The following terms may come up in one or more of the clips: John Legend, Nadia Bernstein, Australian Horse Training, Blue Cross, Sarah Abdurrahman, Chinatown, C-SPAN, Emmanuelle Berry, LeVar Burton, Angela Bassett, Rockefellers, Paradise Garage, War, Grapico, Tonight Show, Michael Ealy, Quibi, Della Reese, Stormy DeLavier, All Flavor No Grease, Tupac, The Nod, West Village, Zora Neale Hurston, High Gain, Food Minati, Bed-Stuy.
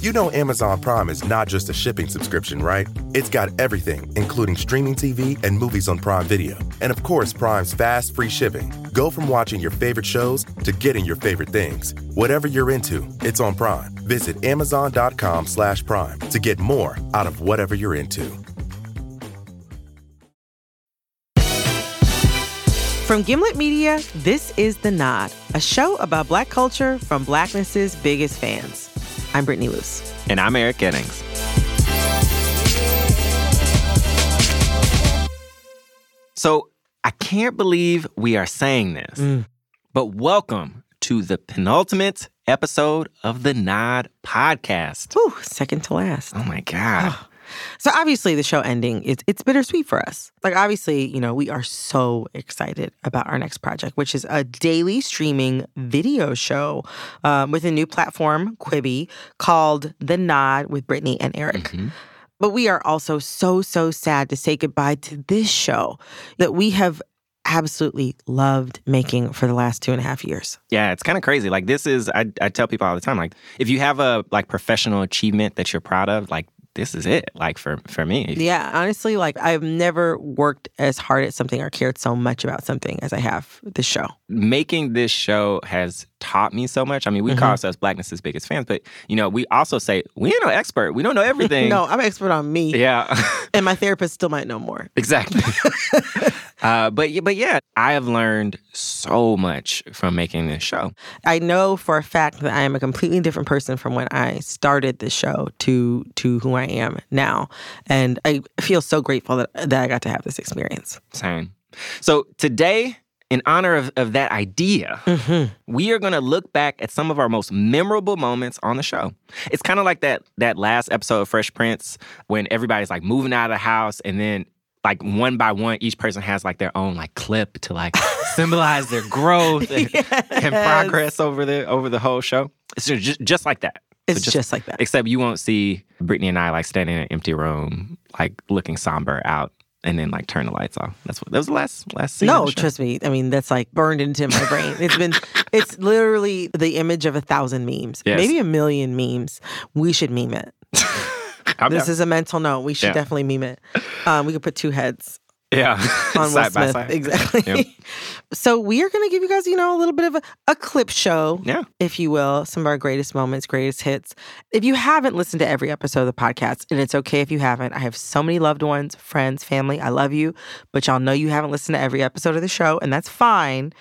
You know Amazon Prime is not just a shipping subscription, right? It's got everything, including streaming TV and movies on Prime Video. And of course, Prime's fast, free shipping. Go from watching your favorite shows to getting your favorite things. Whatever you're into, it's on Prime. Visit Amazon.com/Prime to get more out of whatever you're into. From Gimlet Media, this is The Nod, a show about Black culture from Blackness's biggest fans. I'm Brittany Loose. And I'm Eric Eddings. So I can't believe we are saying this, but welcome to the penultimate episode of the Nod podcast. Ooh, second to last. Oh, my God. So obviously the show ending, it's bittersweet for us. Like obviously, you know, we are so excited about our next project, which is a daily streaming video show with a new platform, Quibi, called The Nod with Brittany and Eric. Mm-hmm. But we are also so, so sad to say goodbye to this show that we have absolutely loved making for the last 2.5 years. Yeah, it's kind of crazy. Like this is, I tell people all the time, like if you have a like professional achievement that you're proud of, like this is it, like for me. Yeah, honestly, like I've never worked as hard at something or cared so much about something as I have this show. Making this show has taught me so much. I mean, we call ourselves Blackness's biggest fans, but, you know, we also say, we ain't no expert. We don't know everything. No, I'm an expert on me. Yeah. And my therapist still might know more. Exactly. But yeah, I have learned so much from making this show. I know for a fact that I am a completely different person from when I started this show to who I am now. And I feel so grateful that I got to have this experience. Same. So today, in honor of that idea, we are going to look back at some of our most memorable moments on the show. It's kind of like that last episode of Fresh Prince when everybody's like moving out of the house and then like one by one, each person has like their own like clip to like symbolize their growth and progress over the whole show. It's just like that. It's so just like that. Except you won't see Brittany and I like standing in an empty room, like looking somber out. And then, like, turn the lights off. That was the last scene. No, trust me. I mean, that's, like, burned into my brain. It's literally the image of 1,000 memes. Yes. Maybe 1,000,000 memes. We should meme it. This is a mental note. We should definitely meme it. We could put two heads. Yeah. On side by side. Exactly. Yep. So we are going to give you guys, you know, a little bit of a clip show, if you will. Some of our greatest moments, greatest hits. If you haven't listened to every episode of the podcast, and it's okay if you haven't. I have so many loved ones, friends, family. I love you. But y'all know you haven't listened to every episode of the show, and that's fine.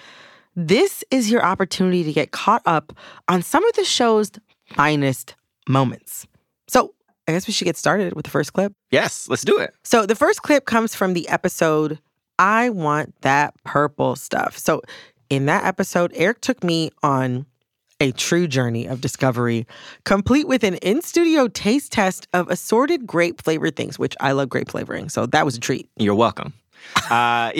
This is your opportunity to get caught up on some of the show's finest moments. So I guess we should get started with the first clip. Yes, let's do it. So the first clip comes from the episode, I Want That Purple Stuff. So in that episode, Eric took me on a true journey of discovery, complete with an in-studio taste test of assorted grape-flavored things, which I love grape flavoring. So that was a treat. You're welcome. And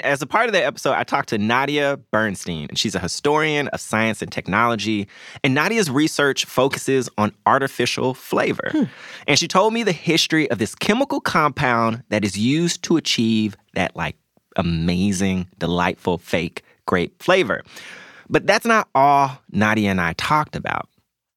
as a part of that episode, I talked to Nadia Bernstein, and she's a historian of science and technology. And Nadia's research focuses on artificial flavor. And she told me the history of this chemical compound that is used to achieve that like amazing, delightful, fake grape flavor. But that's not all Nadia and I talked about.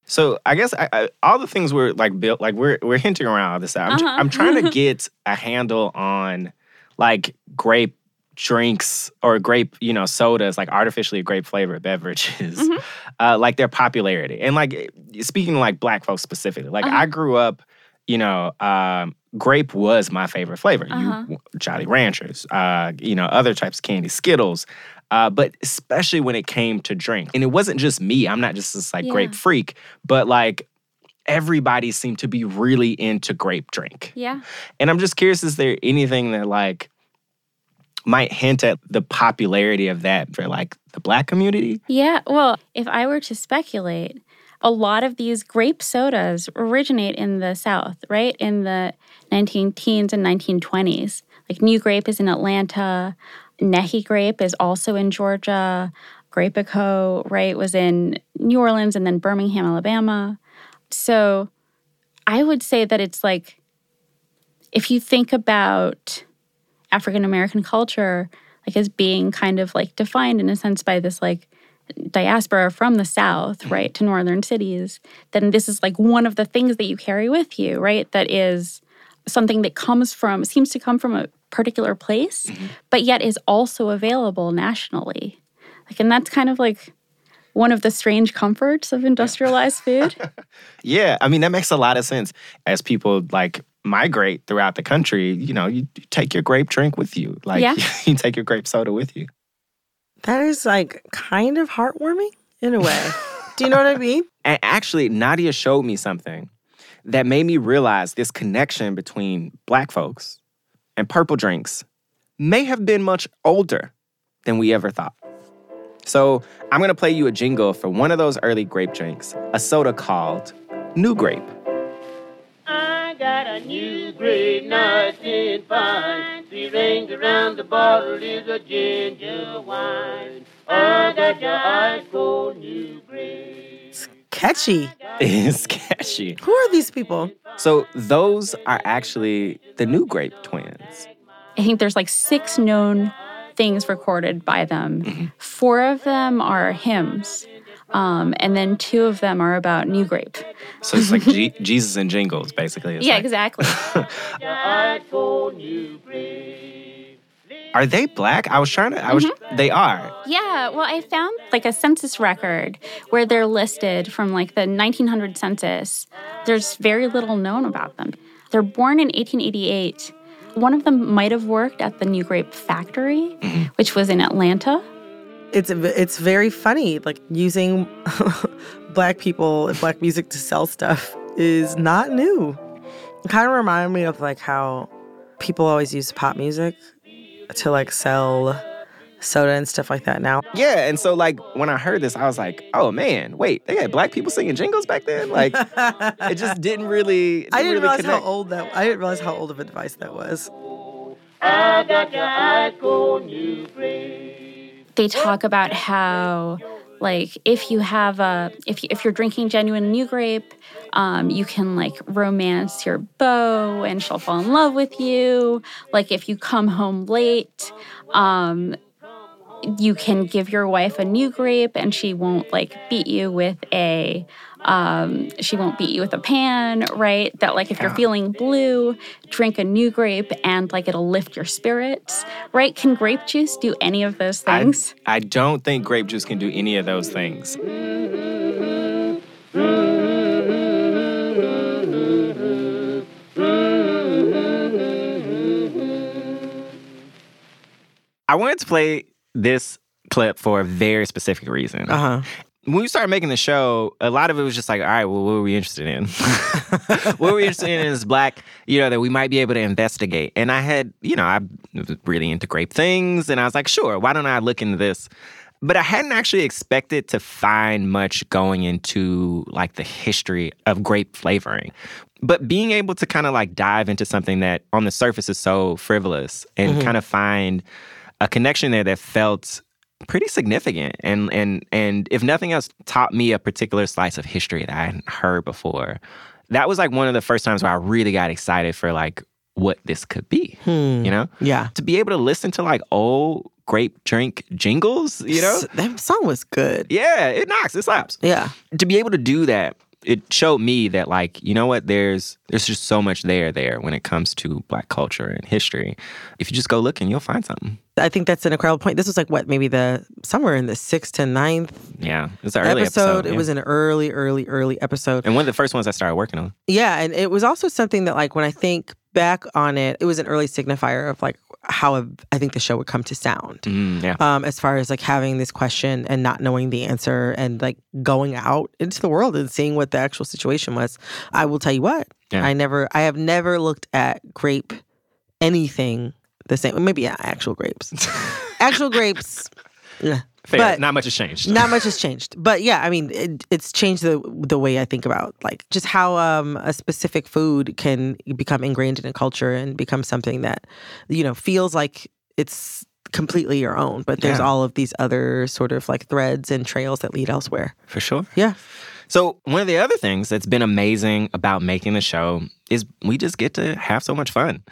So I guess I all the things were like built, like we're hinting around all this out. I'm trying to get a handle on like grape drinks or grape, you know, sodas, like artificially grape flavored beverages, like their popularity. And like speaking like Black folks specifically, like I grew up, you know, grape was my favorite flavor. Jolly Ranchers, you know, other types of candy, Skittles, but especially when it came to drink. And it wasn't just me. I'm not just this like grape freak, but like everybody seemed to be really into grape drink. Yeah. And I'm just curious, is there anything that like might hint at the popularity of that for like the Black community? Yeah. Well, if I were to speculate, a lot of these grape sodas originate in the South, right? In the 1910s and 1920s. Like New Grape is in Atlanta. Nehi Grape is also in Georgia. Grapico, right, was in New Orleans and then Birmingham, Alabama. So I would say that it's like, if you think about African-American culture, like, as being kind of like defined in a sense by this like diaspora from the South, right, to northern cities, then this is like one of the things that you carry with you, right, that is something that comes from, seems to come from a particular place, mm-hmm. but yet is also available nationally. Like, and that's kind of like one of the strange comforts of industrialized food. Yeah, I mean, that makes a lot of sense. As people like migrate throughout the country, you know, you take your grape drink with you. Like, you take your grape soda with you. That is like kind of heartwarming in a way. Do you know what I mean? And actually, Nadia showed me something that made me realize this connection between Black folks and purple drinks may have been much older than we ever thought. So I'm going to play you a jingle for one of those early grape drinks, a soda called New Grape. I got a new grape, nice and fine. 3 rings around the bottle is a ginger wine. I got your ice cold new grape. It's catchy. It's catchy. Who are these people? So those are actually the New Grape twins. I think there's like 6 known things recorded by them. Mm-hmm. 4 of them are hymns, and then 2 of them are about New Grape. So it's like Jesus and Jingles, basically. It's exactly. Are they Black? They are. Yeah, well, I found like a census record where they're listed from like the 1900 census. There's very little known about them. They're born in 1888. One of them might have worked at the New Grape factory, mm-hmm. which was in Atlanta. It's very funny. Like, using Black people and Black music to sell stuff is not new. It kind of reminded me of like how people always use pop music to like sell soda and stuff like that now. Yeah, and so like when I heard this, I was like, oh man, wait, they had Black people singing jingles back then? Like, it just didn't really connect. I didn't realize how old of a device that was. I got your eyes cold, new grave. They talk about how, like, if you're drinking genuine New Grape, you can like romance your beau and she'll fall in love with you. Like, if you come home late, you can give your wife a New Grape and she won't like beat you with a pan, right? That like if you're feeling blue, drink a New Grape and like it'll lift your spirits, right? Can grape juice do any of those things? I don't think grape juice can do any of those things. I wanted to play this clip for a very specific reason. Uh-huh. When we started making the show, a lot of it was just like, all right, well, what are we interested in? What we're interested in is Black, you know, that we might be able to investigate. And I had, you know, I was really into grape things, and I was like, sure, why don't I look into this? But I hadn't actually expected to find much going into, like, the history of grape flavoring. But being able to kind of, like, dive into something that on the surface is so frivolous and mm-hmm. kind of find a connection there that felt pretty significant and if nothing else, taught me a particular slice of history that I hadn't heard before. That was like one of the first times where I really got excited for like what this could be, you know? Yeah. To be able to listen to like old grape drink jingles, you know? That song was good. Yeah, it knocks, it slaps. Yeah. To be able to do that, it showed me that like, you know what, there's just so much there when it comes to Black culture and history. If you just go looking, you'll find something. I think that's an incredible point. This was like, what, maybe somewhere in the 6th to 9th it's an early episode. Yeah. It was an early episode. And one of the first ones I started working on. Yeah, and it was also something that like when I think back on it, it was an early signifier of like how I think the show would come to sound. As far as like having this question and not knowing the answer and like going out into the world and seeing what the actual situation was. I will tell you what, I have never looked at grape anything the same. Maybe actual grapes. Actual grapes. Yeah. Fair. But not much has changed. Not much has changed. But yeah, I mean, it's changed the way I think about like just how a specific food can become ingrained in a culture and become something that, you know, feels like it's completely your own, but there's all of these other sort of like threads and trails that lead elsewhere. For sure. Yeah. So one of the other things that's been amazing about making the show is we just get to have so much fun.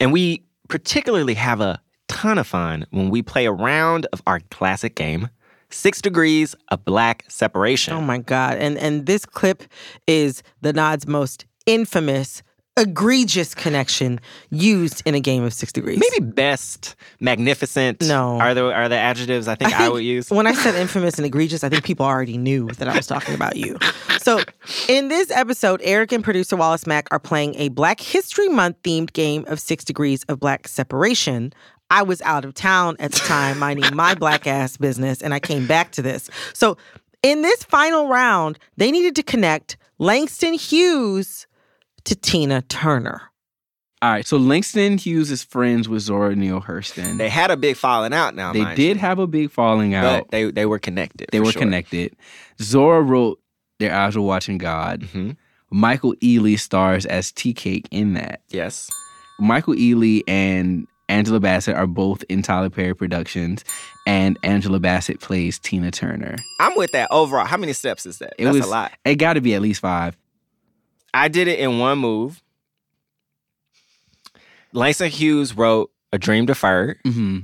And we particularly have a ton of fun when we play a round of our classic game, 6 Degrees of Black Separation. Oh my God. And this clip is The Nod's most infamous, egregious connection used in a game of 6 Degrees. Maybe best, magnificent. No. Are there adjectives I think I would use? When I said infamous and egregious, I think people already knew that I was talking about you. So in this episode, Eric and producer Wallace Mack are playing a Black History Month-themed game of 6 Degrees of Black Separation. I was out of town at the time, minding my black ass business, and I came back to this. So in this final round, they needed to connect Langston Hughes to Tina Turner. All right, so Langston Hughes is friends with Zora Neale Hurston. They had a big falling out now, they did have a big falling out. But they were connected. They were connected. Zora wrote Their Eyes Were Watching God. Mm-hmm. Michael Ealy stars as Tea Cake in that. Yes. Michael Ealy and Angela Bassett are both in Tyler Perry Productions, and Angela Bassett plays Tina Turner. I'm with that overall. How many steps is that? That's a lot. It got to be at least 5. I did it in one move. Langston Hughes wrote A Dream Deferred, mm-hmm.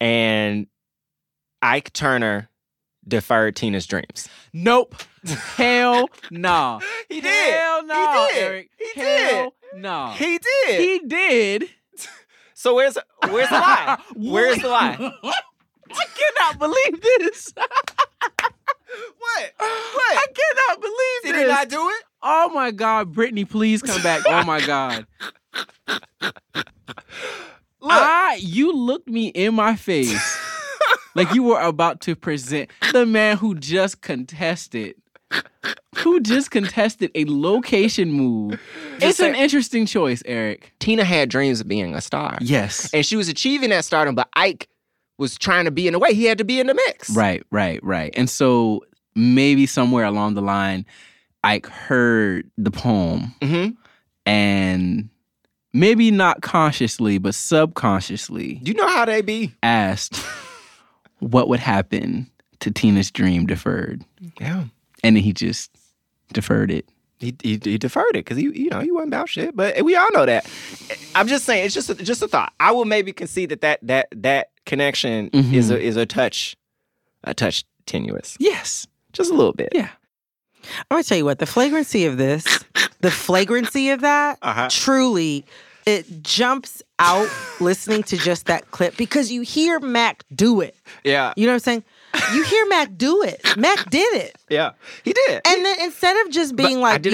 and Ike Turner deferred Tina's dreams. Nope. Hell nah. He did. Hell nah, Eric. He did. Hell nah. He did. He did. So where's the lie? Where's the lie? I cannot believe this. What? I cannot believe this. Did I do it? Oh my God, Brittany, please come back. Oh my God. Look, you looked me in my face like you were about to present the man who just contested a location move. It's an interesting choice, Eric. Tina had dreams of being a star. Yes. And she was achieving that stardom, but Ike was trying to be in a way. He had to be in the mix. Right. And so maybe somewhere along the line, Ike heard the poem. Mm-hmm. And maybe not consciously, but subconsciously. You know how they be. Asked what would happen to Tina's dream deferred. Yeah. And then he just deferred it. He deferred it because he wasn't about shit. But we all know that. I'm just saying, it's just a thought. I will maybe concede that connection mm-hmm. is a touch tenuous. Yes, just a little bit. Yeah. I'm gonna tell you what, the flagrancy of this, the flagrancy of that, truly, it jumps out listening to just that clip because you hear Mac do it. Yeah. You know what I'm saying? You hear Mac do it. Mac did it. Yeah, he did. And then instead of just being you know what? You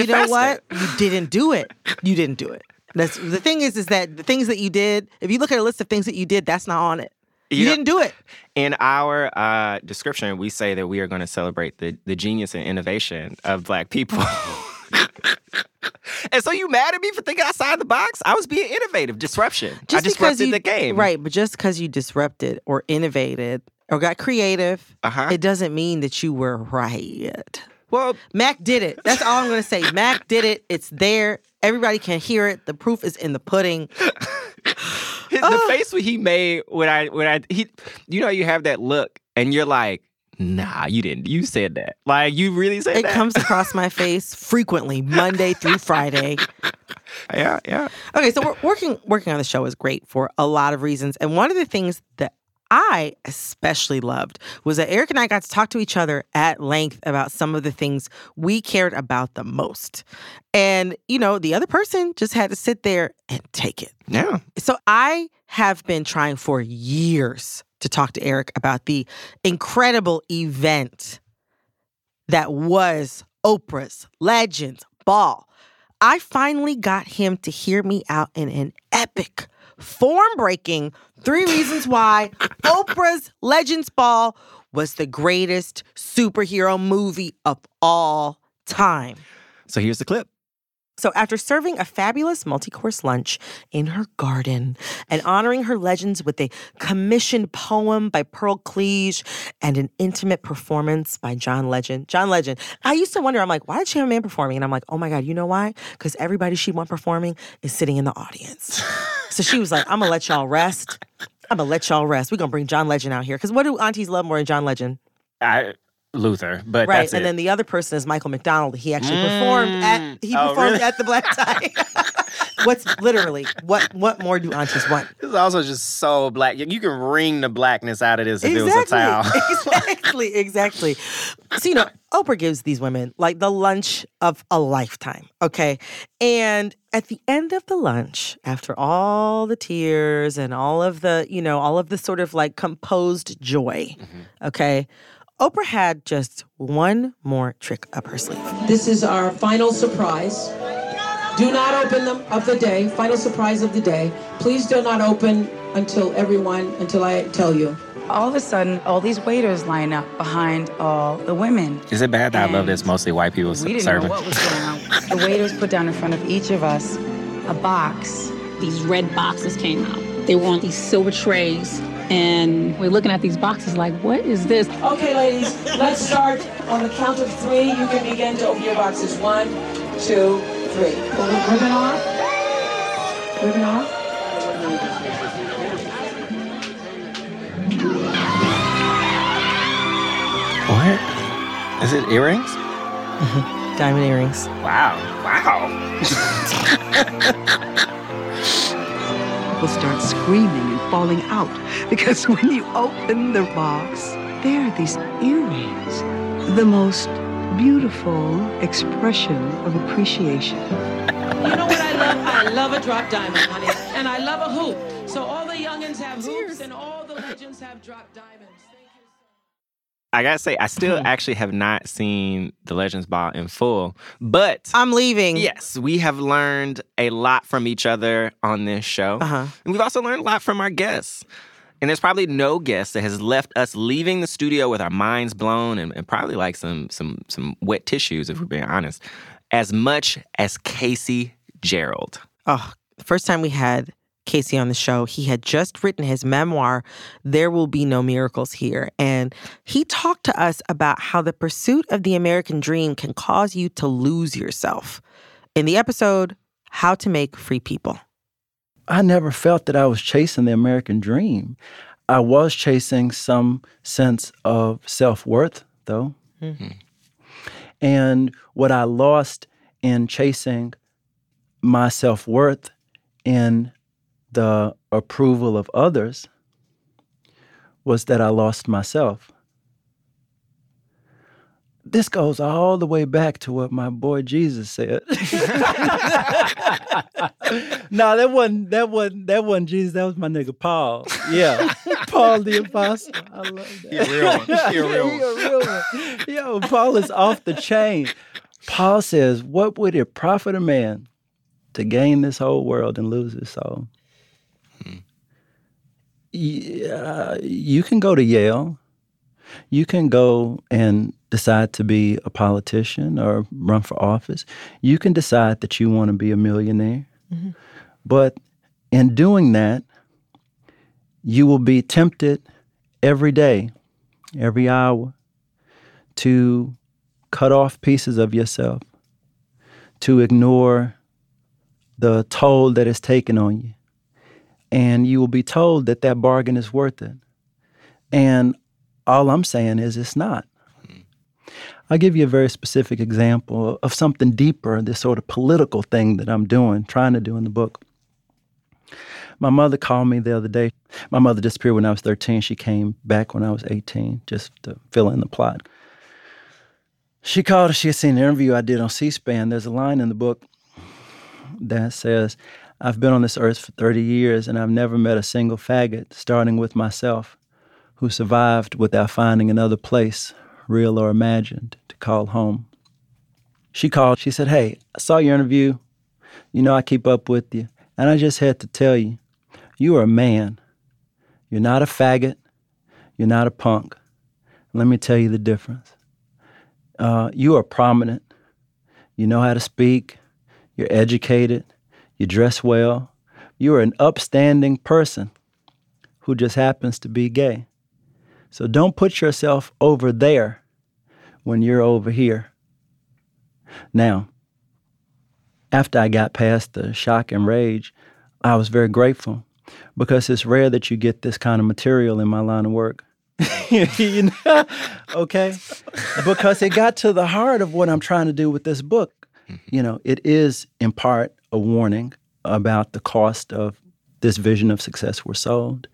didn't do it. That's the thing is that the things that you did, if you look at a list of things that you did, that's not on it. You didn't do it. In our description, we say that we are going to celebrate the genius and innovation of Black people. And so you mad at me for thinking outside the box? I was being innovative. Disruption. I disrupted the game. Right, but just because you disrupted or innovated or got creative, it doesn't mean that you were right. Well, Mac did it. That's all I'm going to say. Mac did it. It's there. Everybody can hear it. The proof is in the pudding. The face he made when I you know, you have that look and you're like, nah, you didn't. You said that. Like, you really said that? It comes across my face frequently, Monday through Friday. Yeah. Okay, so we're working on the show is great for a lot of reasons. And one of the things that I especially loved was that Eric and I got to talk to each other at length about some of the things we cared about the most. And, you know, the other person just had to sit there and take it. Yeah. So I have been trying for years to talk to Eric about the incredible event that was Oprah's Legends Ball. I finally got him to hear me out in an epic form-breaking 3 reasons why Oprah's Legends Ball was the greatest superhero movie of all time. So here's the clip. So after serving a fabulous multi-course lunch in her garden and honoring her legends with a commissioned poem by Pearl Cleage and an intimate performance by John Legend. I used to wonder, I'm like, why did she have a man performing? And I'm like, oh my God, you know why? Because everybody she won performing is sitting in the audience. So she was like, I'm going to let y'all rest. I'm going to let y'all rest. We're going to bring John Legend out here. Because what do aunties love more than John Legend? Luther, but right, that's and it. Then the other person is Michael McDonald. He actually performed at the black tie. What more do aunties want? This is also just so black. You can wring the blackness out of this if it was a towel. Exactly. So Oprah gives these women like the lunch of a lifetime. Okay, and at the end of the lunch, after all the tears and all of the all of the sort of like composed joy, okay. Oprah had just one more trick up her sleeve. This is our final surprise. Do not open them of the day. Final surprise of the day. Please do not open until I tell you. All of a sudden, all these waiters line up behind all the women. Is it bad that I love this mostly white people serving? We didn't know what was going on. The waiters put down in front of each of us a box. These red boxes came out. They were on these silver trays. And we're looking at these boxes like, what is this? Okay, ladies, let's start on the count of three. You can begin to open your boxes. 1, 2, 3. Ribbon off. Ribbon off. What? Is it earrings? Diamond earrings. Wow. Will start screaming and falling out because when you open the box, there are these earrings, the most beautiful expression of appreciation. You know what I love? I love a drop diamond, honey, and I love a hoop. So all the youngins have hoops and all the legends have drop diamonds. Thank you. I gotta say, I still actually have not seen The Legends Ball in full, but... I'm leaving. Yes, we have learned a lot from each other on this show. And we've also learned a lot from our guests. And there's probably no guest that has left us leaving the studio with our minds blown and probably like some wet tissues, if we're being honest, as much as Casey Gerald. Oh, the first time we had Casey on the show, he had just written his memoir, There Will Be No Miracles Here. And he talked to us about how the pursuit of the American dream can cause you to lose yourself. In the episode, How to Make Free People. I never felt that I was chasing the American dream. I was chasing some sense of self-worth, though. And what I lost in chasing my self-worth in the approval of others was that I lost myself. This goes all the way back to what my boy Jesus said. No, that wasn't Jesus. That was my nigga Paul. Yeah, Paul the Apostle. I love that. He a real one. Yo, Paul is off the chain. Paul says, "What would it profit a man to gain this whole world and lose his soul?" You can go to Yale. You can go and decide to be a politician or run for office. You can decide that you want to be a millionaire. But in doing that, you will be tempted every day, every hour, to cut off pieces of yourself, to ignore the toll that is taken on you. And you will be told that that bargain is worth it. And all I'm saying is it's not. I'll give you a very specific example of something deeper, this sort of political thing that I'm trying to do in the book. My mother called me the other day. My mother disappeared when I was 13. She came back when I was 18, just to fill in the plot. She called. She had seen an interview I did on C-SPAN. There's a line in the book that says, "I've been on this earth for 30 years, and I've never met a single faggot, starting with myself, who survived without finding another place, real or imagined, to call home." She called. She said, "Hey, I saw your interview. I keep up with you. And I just had to tell you, you are a man. You're not a faggot. You're not a punk. Let me tell you the difference. You are prominent. You know how to speak. You're educated. You dress well. You're an upstanding person who just happens to be gay. So don't put yourself over there when you're over here." Now, after I got past the shock and rage, I was very grateful because it's rare that you get this kind of material in my line of work. You know? Okay? Because it got to the heart of what I'm trying to do with this book. Mm-hmm. You know, it is in part a warning about the cost of this vision of success we're sold,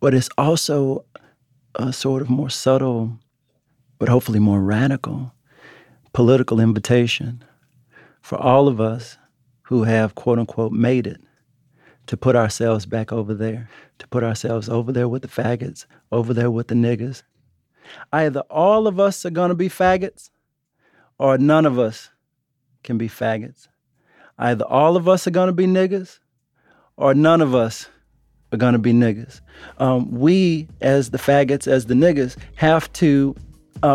but it's also a sort of more subtle, but hopefully more radical, political invitation for all of us who have, quote unquote, made it, to put ourselves back over there, to put ourselves over there with the faggots, over there with the niggas. Either all of us are gonna be faggots, or none of us can be faggots. Either all of us are gonna be niggas, or none of us are gonna be niggas. We, as the faggots, as the niggas, have to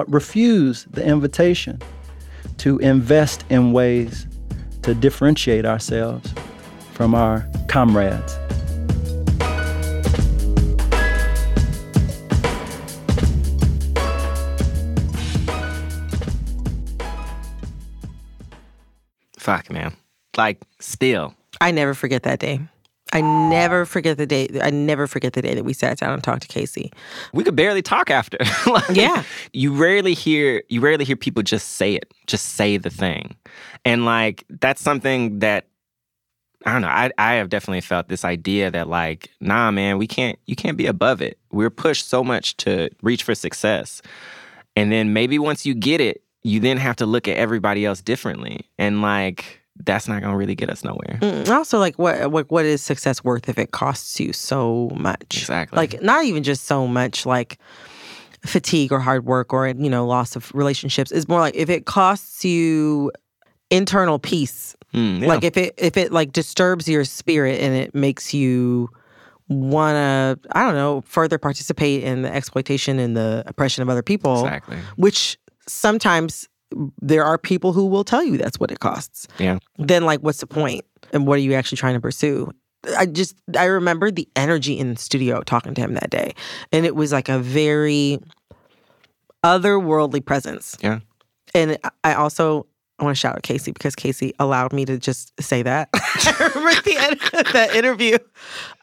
refuse the invitation to invest in ways to differentiate ourselves from our comrades. Fuck, man. Like, still. I never forget that day. I never forget the day that we sat down and talked to Casey. We could barely talk after. Like, yeah. You rarely hear people just say it. Just say the thing. And like, that's something that, I don't know. I have definitely felt this idea that like, nah, man, you can't be above it. We're pushed so much to reach for success. And then maybe once you get it, you then have to look at everybody else differently. And like, that's not going to really get us nowhere. Also, like, what is success worth if it costs you so much? Exactly. Like, not even just so much, like, fatigue or hard work or, you know, loss of relationships. It's more like if it costs you internal peace. Yeah. Like if it like disturbs your spirit and it makes you wanna, I don't know, further participate in the exploitation and the oppression of other people. Exactly. Which sometimes there are people who will tell you that's what it costs. Yeah. Then like, what's the point? And what are you actually trying to pursue? I remember the energy in the studio talking to him that day. And it was like a very otherworldly presence. Yeah. And I want to shout out Casey because Casey allowed me to just say that. I remember the end of that interview.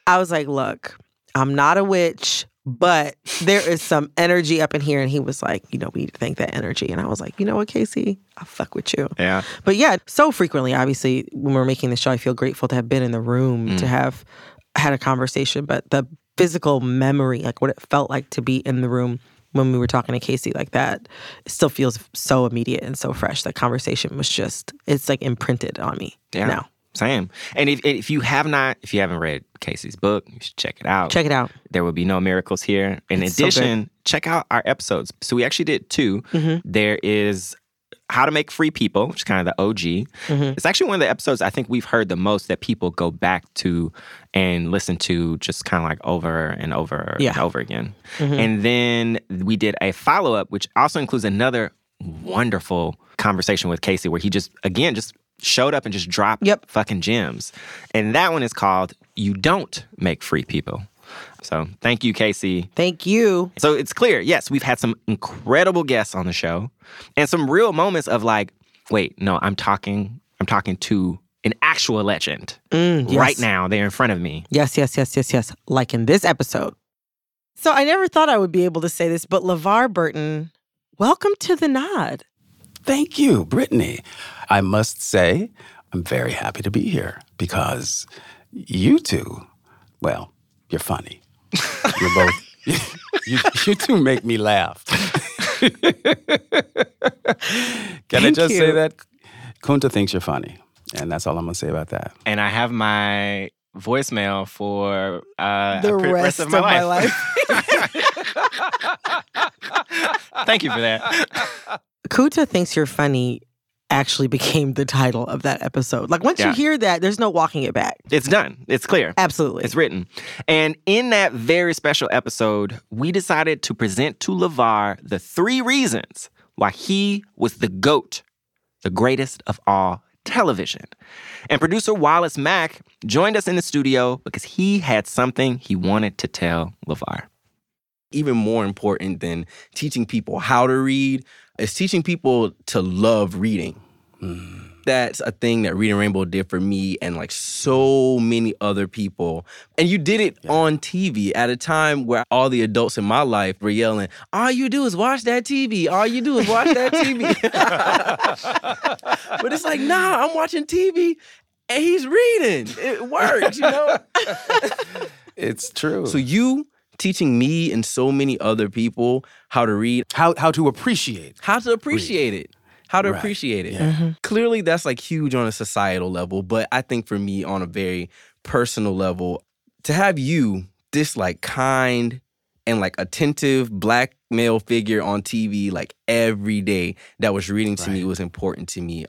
I was like, look, I'm not a witch, but there is some energy up in here. And he was like, you know, we need to thank that energy. And I was like, you know what, Casey? I'll fuck with you. Yeah. But yeah, so frequently, obviously, when we're making the show, I feel grateful to have been in the room, to have had a conversation. But the physical memory, like what it felt like to be in the room when we were talking to Casey like that, it still feels so immediate and so fresh. That conversation was just, it's like imprinted on me now. Same. And if you haven't read Casey's book, you should check it out. Check it out. There Will Be No Miracles Here. In addition, check out our episodes. So we actually did two. Mm-hmm. There is How to Make Free People, which is kind of the OG. Mm-hmm. It's actually one of the episodes I think we've heard the most that people go back to and listen to just kind of like over and over and over again. Mm-hmm. And then we did a follow-up, which also includes another wonderful conversation with Casey where he just showed up and just dropped fucking gems. And that one is called You Don't Make Free People. So thank you, Casey. Thank you. So it's clear, yes, we've had some incredible guests on the show and some real moments of like, wait, no, I'm talking to an actual legend. Yes. Right now, they're in front of me. Yes. Like in this episode. So I never thought I would be able to say this, but LeVar Burton, welcome to The Nod. Thank you, Brittany. I must say, I'm very happy to be here because you two, well, you're funny. You're both. You two make me laugh. Can I just say that? Kunta thinks you're funny, and that's all I'm gonna say about that. And I have my voicemail for the rest of my life. Thank you for that. Kunta thinks you're funny actually became the title of that episode. Like, once you hear that, there's no walking it back. It's done. It's clear. Absolutely. It's written. And in that very special episode, we decided to present to LeVar the three reasons why he was the GOAT, the greatest of all television. And producer Wallace Mack joined us in the studio because he had something he wanted to tell LeVar. Even more important than teaching people how to read, is teaching people to love reading. Mm. that's a thing that Reading Rainbow did for me and like so many other people. And you did it on TV at a time where all the adults in my life were yelling, all you do is watch that TV. All you do is watch that TV. But it's like, nah, I'm watching TV and he's reading. It works, you know? It's true. So you teaching me and so many other people how to read. How to appreciate. How to appreciate read. It. How to appreciate it. Yeah. Mm-hmm. Clearly, that's like huge on a societal level, but I think for me, on a very personal level, to have you, this like kind and like attentive black male figure on TV, like every day that was reading to me was important to me.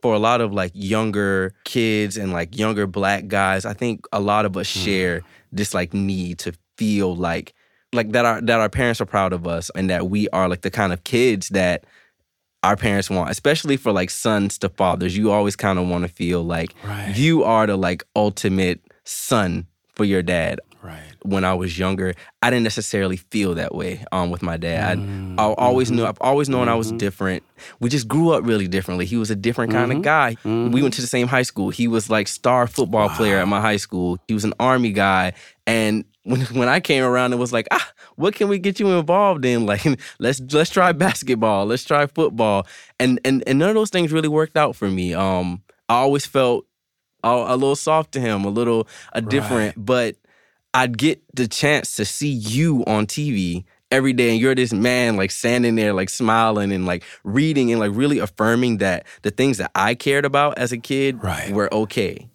For a lot of like younger kids and like younger black guys, I think a lot of us share this like need to feel like that our parents are proud of us and that we are like the kind of kids that our parents want, especially for like sons to fathers. You always kind of want to feel like you are the like ultimate son for your dad. Right. When I was younger, I didn't necessarily feel that way with my dad. I always knew. I've always known I was different. We just grew up really differently. He was a different kind of guy. We went to the same high school. He was like star football player at my high school. He was an Army guy. And when I came around, it was like, what can we get you involved in? Like, let's try basketball. Let's try football. And none of those things really worked out for me. I always felt a little soft to him, a little different. But I'd get the chance to see you on TV every day, and you're this man, like, standing there, like, smiling and, like, reading and, like, really affirming that the things that I cared about as a kid were okay.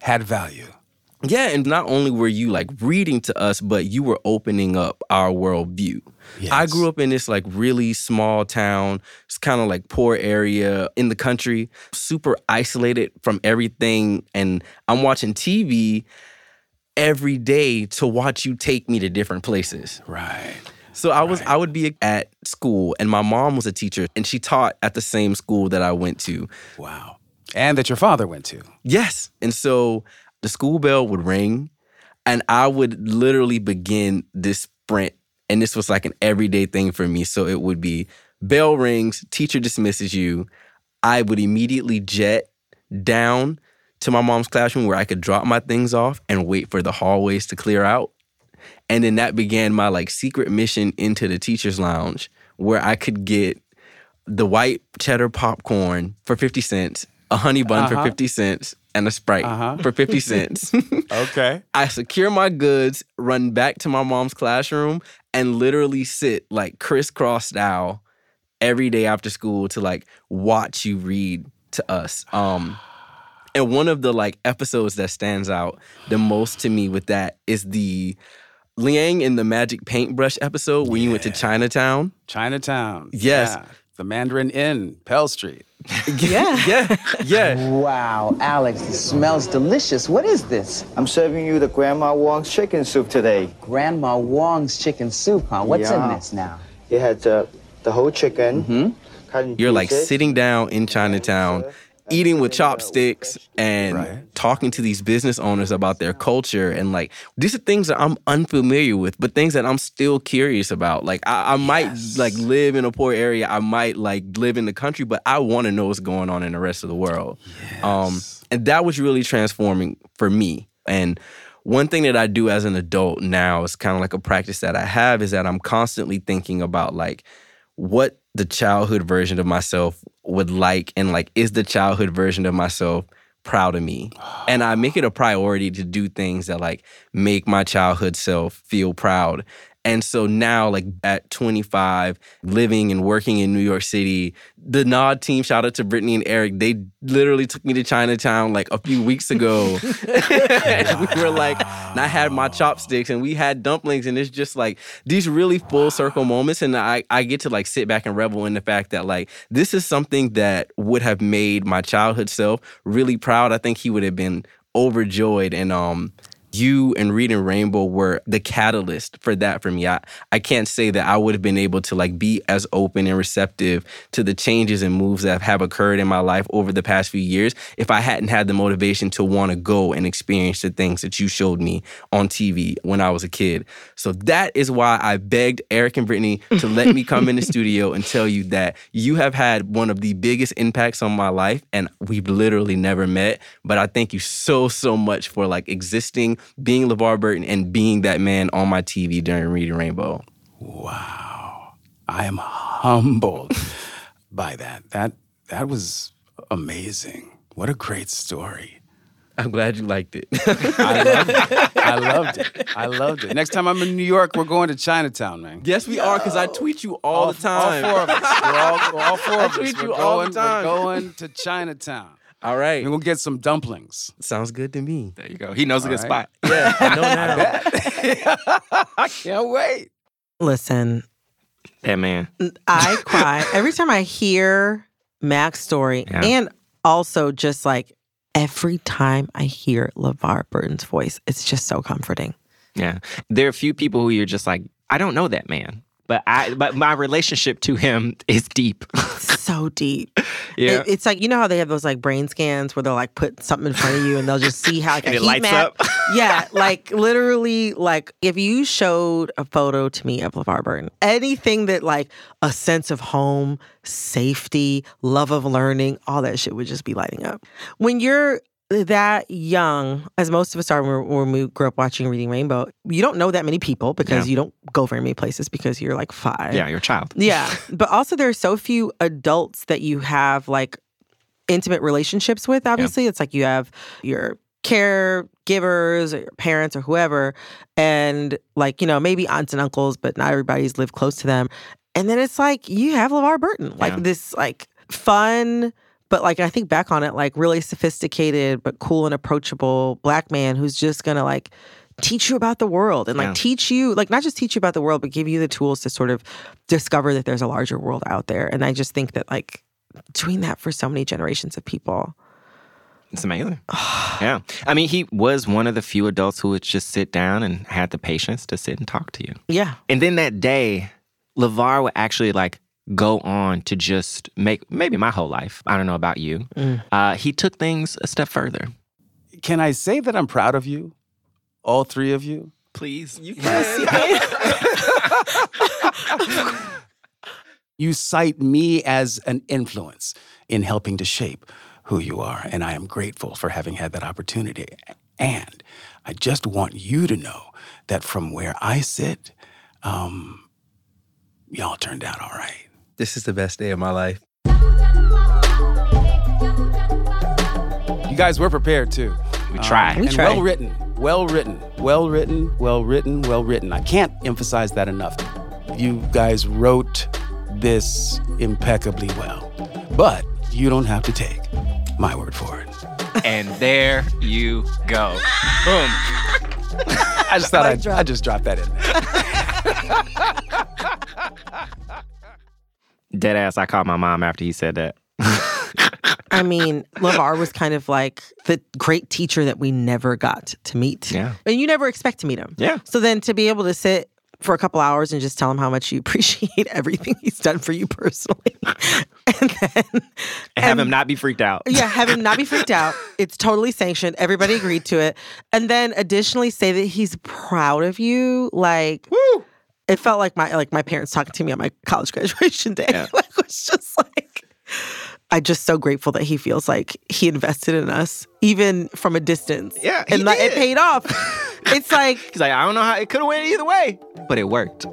Had value. Yeah, and not only were you, like, reading to us, but you were opening up our worldview. Yes. I grew up in this, like, really small town. It's kind of, like, poor area in the country. Super isolated from everything. And I'm watching TV every day to watch you take me to different places. Right. So I would be at school, and my mom was a teacher, and she taught at the same school that I went to. Wow. And that your father went to. Yes. And so the school bell would ring, and I would literally begin this sprint. And this was like an everyday thing for me. So it would be bell rings, teacher dismisses you. I would immediately jet down to my mom's classroom where I could drop my things off and wait for the hallways to clear out. And then that began my like secret mission into the teacher's lounge where I could get the white cheddar popcorn for 50 cents, a honey bun for 50 cents, and a Sprite for 50 cents. Okay. I secure my goods, run back to my mom's classroom, and literally sit like crisscross style every day after school to like watch you read to us. And one of the like episodes that stands out the most to me with that is the Liang and the Magic Paintbrush episode when you went to Chinatown. Chinatown. Yes. Yeah. The Mandarin Inn, Pell Street. Yeah. Wow, Alex, it smells delicious. What is this? I'm serving you the Grandma Wong's chicken soup today. Grandma Wong's chicken soup, huh? What's in this now? It had the whole chicken. Mm-hmm. You're like sitting down in Chinatown, eating with chopsticks and talking to these business owners about their culture. And like, these are things that I'm unfamiliar with, but things that I'm still curious about. Like I might like live in a poor area. I might like live in the country, but I want to know what's going on in the rest of the world. Yes. And that was really transforming for me. And one thing that I do as an adult now is kind of like a practice that I have is that I'm constantly thinking about like what the childhood version of myself would like, and like, is the childhood version of myself proud of me? And I make it a priority to do things that like make my childhood self feel proud. And so now, like at 25, living and working in New York City, the Nod team, shout out to Brittany and Eric, they literally took me to Chinatown like a few weeks ago. And we were like, and I had my chopsticks and we had dumplings, and it's just like these really full circle moments. And I get to like sit back and revel in the fact that like this is something that would have made my childhood self really proud. I think he would have been overjoyed. And you and Reading Rainbow were the catalyst for that for me. I can't say that I would have been able to like be as open and receptive to the changes and moves that have occurred in my life over the past few years if I hadn't had the motivation to want to go and experience the things that you showed me on TV when I was a kid. So that is why I begged Eric and Brittany to let me come in the studio and tell you that you have had one of the biggest impacts on my life, and we've literally never met. But I thank you so much for like existing, being LeVar Burton, and being that man on my TV during Reading Rainbow. Wow. I am humbled by that. That was amazing. What a great story. I'm glad you liked it. I loved it. Next time I'm in New York, we're going to Chinatown, man. Yes, we are, because I tweet you all the time. All four of us. We're all four of us. I tweet you all the time. We're going to Chinatown. All right. And we'll get some dumplings. Sounds good to me. There you go. He knows a good spot. Yeah, I know now. I can't wait. Listen. That man. I cry every time I hear Mac's story, and also just like, every time I hear LeVar Burton's voice, it's just so comforting. Yeah. There are a few people who you're just like, I don't know that man. But my relationship to him is deep. So deep. Yeah. It's like, you know how they have those like brain scans where they'll like put something in front of you and they'll just see how like, and it lights up. Yeah. Like literally, like if you showed a photo to me of LeVar Burton, anything that like a sense of home, safety, love of learning, all that shit would just be lighting up. When you're that young, as most of us are when we grew up watching Reading Rainbow, you don't know that many people because you don't go very many places because you're like 5. Yeah, you're a child. Yeah. But also there are so few adults that you have like intimate relationships with, obviously. Yeah. It's like you have your caregivers or your parents or whoever and like, you know, maybe aunts and uncles, but not everybody's lived close to them. And then it's like you have LeVar Burton, like this like fun, but like I think back on it, like really sophisticated but cool and approachable Black man who's just gonna like teach you about the world and like teach you, like not just teach you about the world, but give you the tools to sort of discover that there's a larger world out there. And I just think that like doing that for so many generations of people. It's amazing. Yeah. I mean, he was one of the few adults who would just sit down and had the patience to sit and talk to you. Yeah. And then that day, LeVar would actually like go on to just make maybe my whole life. I don't know about you. He took things a step further. Can I say that I'm proud of you? All three of you? Please. You can. You cite me as an influence in helping to shape who you are, and I am grateful for having had that opportunity. And I just want you to know that from where I sit, y'all turned out all right. This is the best day of my life. You guys were prepared too. We tried. And well written. I can't emphasize that enough. You guys wrote this impeccably well. But you don't have to take my word for it. And there you go. Boom. I just thought I'd just drop that in there. Dead ass, I called my mom after he said that. I mean, LeVar was kind of like the great teacher that we never got to meet. Yeah. And you never expect to meet him. Yeah. So then to be able to sit for a couple hours and just tell him how much you appreciate everything he's done for you personally. And have him not be freaked out. Yeah, have him not be freaked out. It's totally sanctioned. Everybody agreed to it. And then additionally say that he's proud of you. Like, woo! It felt like my parents talking to me on my college graduation day. Yeah. Like, it was just like, I'm just so grateful that he feels like he invested in us, even from a distance. Yeah, he did. Like, it paid off. It's like... He's like, I don't know how, it could have went either way. But it worked.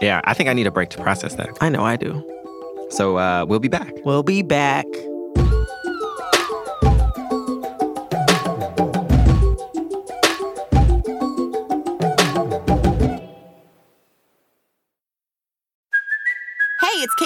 Yeah, I think I need a break to process that. I know I do. So we'll be back. We'll be back. It's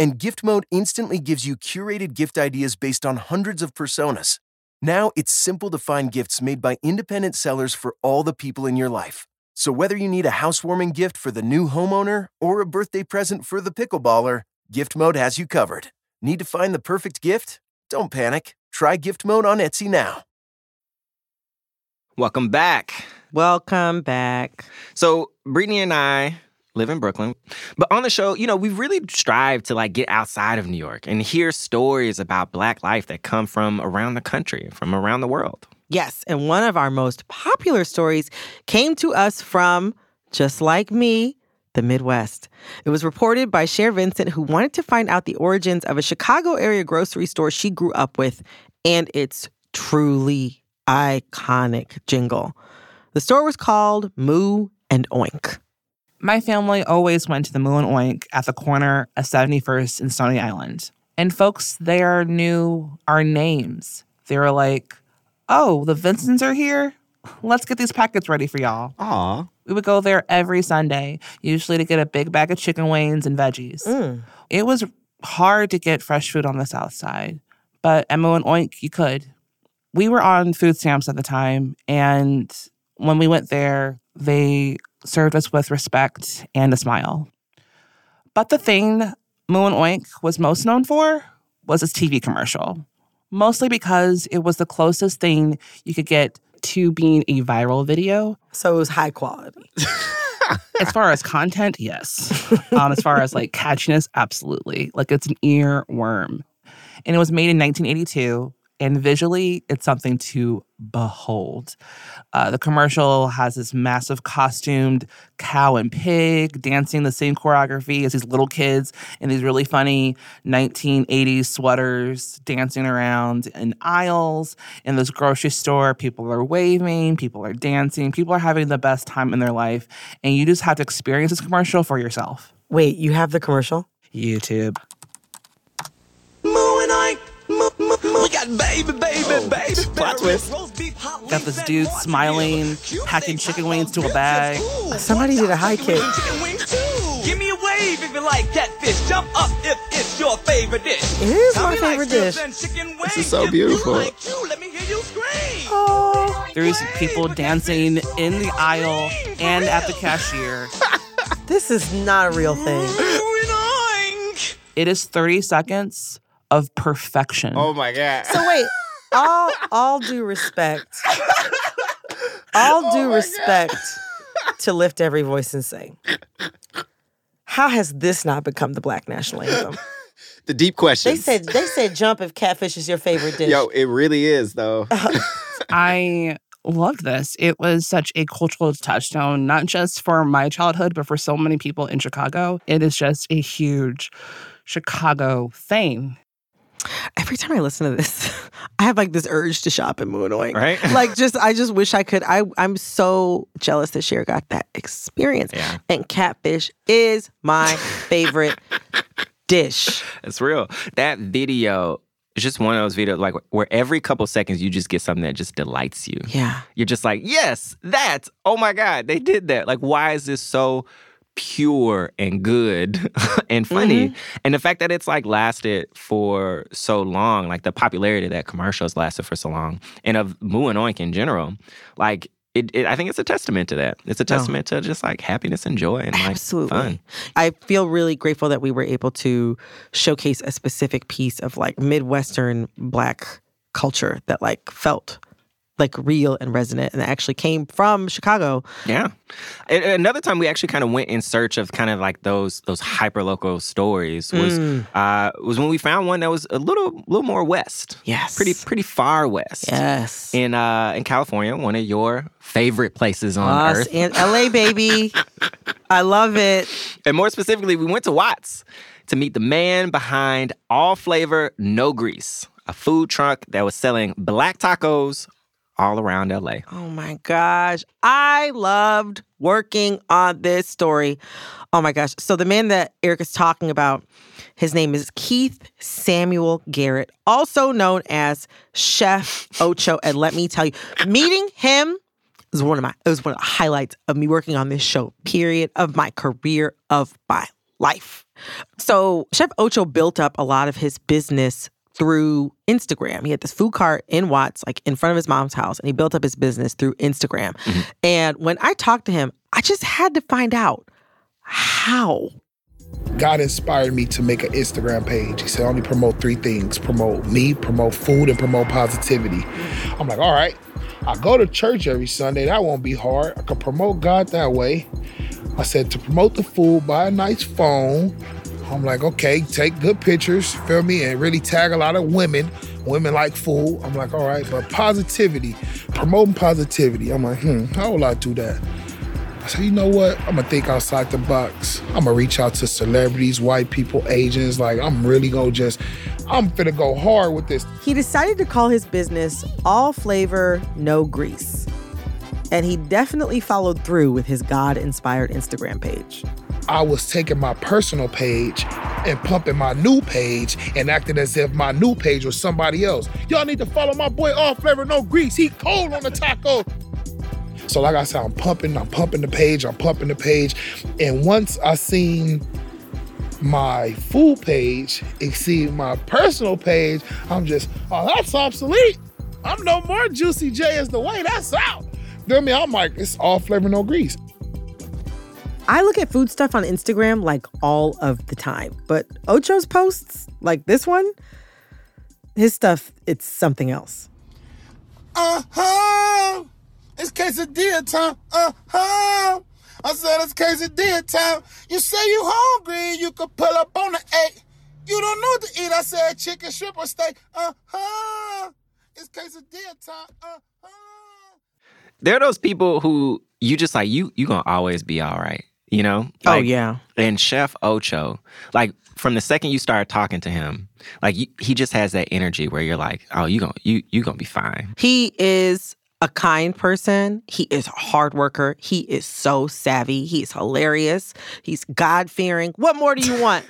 And gift mode instantly gives you curated gift ideas based on hundreds of personas. Now it's simple to find gifts made by independent sellers for all the people in your life. So whether you need a housewarming gift for the new homeowner or a birthday present for the pickleballer, gift mode has you covered. Need to find the perfect gift? Don't panic. Try gift mode on Etsy now. Welcome back. Welcome back. So Brittany and I live in Brooklyn. But on the show, you know, we really strive to like get outside of New York and hear stories about Black life that come from around the country, from around the world. Yes, and one of our most popular stories came to us from, just like me, the Midwest. It was reported by Cher Vincent, who wanted to find out the origins of a Chicago area grocery store she grew up with and its truly iconic jingle. The store was called Moo and Oink. My family always went to the Moo and Oink at the corner of 71st and Stony Island. And folks there knew our names. They were like, oh, the Vincents are here? Let's get these packets ready for y'all. Aw. We would go there every Sunday, usually to get a big bag of chicken wings and veggies. Mm. It was hard to get fresh food on the South Side, but at Moo and Oink, you could. We were on food stamps at the time, and when we went there, they served us with respect and a smile. But the thing Moo and Oink was most known for was its TV commercial, mostly because it was the closest thing you could get to being a viral video. So it was high quality. As far as content, yes. As far as like catchiness, absolutely. Like it's an earworm. And it was made in 1982. And visually, it's something to behold. The commercial has this massive costumed cow and pig dancing the same choreography as these little kids in these really funny 1980s sweaters dancing around in aisles. In this grocery store, people are waving, people are dancing, people are having the best time in their life. And you just have to experience this commercial for yourself. Wait, you have the commercial? YouTube. We got baby. Plot twist. Got this dude smiling, packing chicken wings to a bag. Somebody did a high kick. Give me a wave if you like catfish. Jump up if it's your favorite dish. It is my favorite dish. This is so beautiful. Let me hear you scream. Oh. There's people dancing in the aisle and at the cashier. This is not a real thing. It is 30 seconds. Of perfection. Oh, my God. So, wait. All due respect. All due respect to Lift Every Voice and Sing. How has this not become the Black National Anthem? The deep question. They said jump if catfish is your favorite dish. Yo, it really is, though. I loved this. It was such a cultural touchstone, not just for my childhood, but for so many people in Chicago. It is just a huge Chicago thing. Every time I listen to this, I have like this urge to shop in Moo and Oink. Right? Like I just wish I could. I'm so jealous that Cher got that experience. Yeah. And catfish is my favorite dish. It's real. That video is just one of those videos like where every couple seconds you just get something that just delights you. Yeah. You're just like, yes, that's, oh my God, they did that. Like, why is this so pure and good and funny? Mm-hmm. And the fact that it's like lasted for so long, like the popularity of that commercial has lasted for so long, and of Moo and Oink in general, like it I think it's a testament to that. It's a testament to just like happiness and joy and like absolutely fun. I feel really grateful that we were able to showcase a specific piece of like Midwestern Black culture that like felt like real and resonant, and it actually came from Chicago. Yeah. Another time we actually kind of went in search of kind of like those hyperlocal stories was when we found one that was a little more west. Yes. Pretty far west. Yes. In California, one of your favorite places on earth. In LA, baby. I love it. And more specifically, we went to Watts to meet the man behind All Flavor No Grease, a food truck that was selling black tacos all around LA. Oh my gosh. I loved working on this story. Oh my gosh. So the man that Eric is talking about, his name is Keith Samuel Garrett, also known as Chef Ocho. And let me tell you, meeting him was one of the highlights of me working on this show, period, of my career, of my life. So Chef Ocho built up a lot of his business through Instagram. He had this food cart in Watts, like in front of his mom's house, and he built up his business through Instagram. Mm-hmm. And when I talked to him, I just had to find out how. God inspired me to make an Instagram page. He said, only promote three things. Promote me, promote food, and promote positivity. I'm like, all right, I go to church every Sunday. That won't be hard. I could promote God that way. I said, to promote the food, buy a nice phone. I'm like, okay, take good pictures, feel me, and really tag a lot of women. Women like food. I'm like, all right, but positivity, promoting positivity. I'm like, how will I do that? I said, you know what? I'm going to think outside the box. I'm going to reach out to celebrities, white people, Asians. Like, I'm finna go hard with this. He decided to call his business All Flavor, No Grease. And he definitely followed through with his God-inspired Instagram page. I was taking my personal page and pumping my new page and acting as if my new page was somebody else. Y'all need to follow my boy All Flavor No Grease. He cold on the taco. So like I said, I'm pumping the page. And once I seen my food page exceed my personal page, I'm just, that's obsolete. I'm no more Juicy J is the way. That's out. I mean, I'm like, it's All Flavor No Grease. I look at food stuff on Instagram like all of the time, but Ocho's posts, like this one, his stuff, it's something else. It's quesadilla time. I said it's quesadilla time. You say you hungry, you could pull up on the eight. You don't know what to eat. I said chicken, shrimp, or steak. It's quesadilla time. There are those people who you just like, you gonna always be all right. You know? Like, oh, yeah. And Chef Ocho, like, from the second you start talking to him, like, he just has that energy where you're like, oh, you gonna be fine. He is a kind person. He is a hard worker. He is so savvy. He is hilarious. He's God-fearing. What more do you want?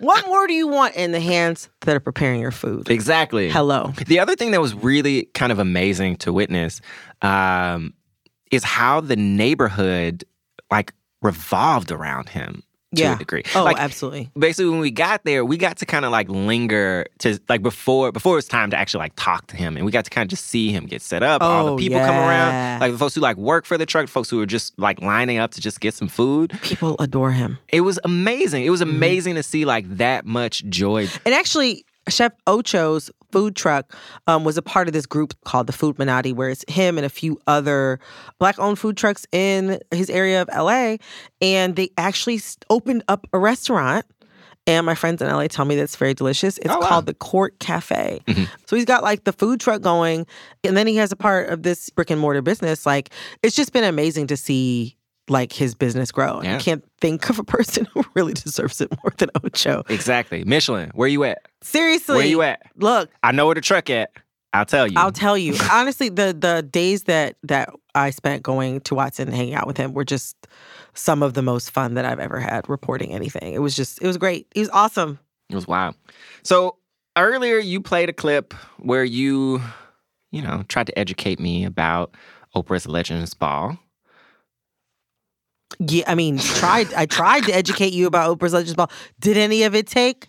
What more do you want in the hands that are preparing your food? Exactly. Hello. The other thing that was really kind of amazing to witness is how the neighborhood, like, revolved around him to a degree. Oh, like, absolutely. Basically, when we got there, we got to kind of like linger to like before it was time to actually like talk to him, and we got to kind of just see him get set up. All the people come around, like the folks who like work for the truck, folks who were just like lining up to just get some food. People adore him. It was amazing. It was amazing to see like that much joy. And actually, Chef Ocho's food truck was a part of this group called the Food Minati, where it's him and a few other Black-owned food trucks in his area of L.A., and they actually opened up a restaurant, and my friends in L.A. tell me that's very delicious. It's called the Court Cafe. Mm-hmm. So he's got, like, the food truck going, and then he has a part of this brick-and-mortar business. Like, it's just been amazing to see, like, his business grow. Yeah. I can't think of a person who really deserves it more than Ocho. Exactly. Michelin, where you at? Seriously. Where you at? Look. I know where the truck at. I'll tell you. Honestly, the days that I spent going to Watson and hanging out with him were just some of the most fun that I've ever had reporting anything. It was great. It was awesome. It was wild. So earlier you played a clip where you tried to educate me about Oprah's Legends Ball. Yeah, I mean, I tried to educate you about Oprah's Legends Ball. Did any of it take?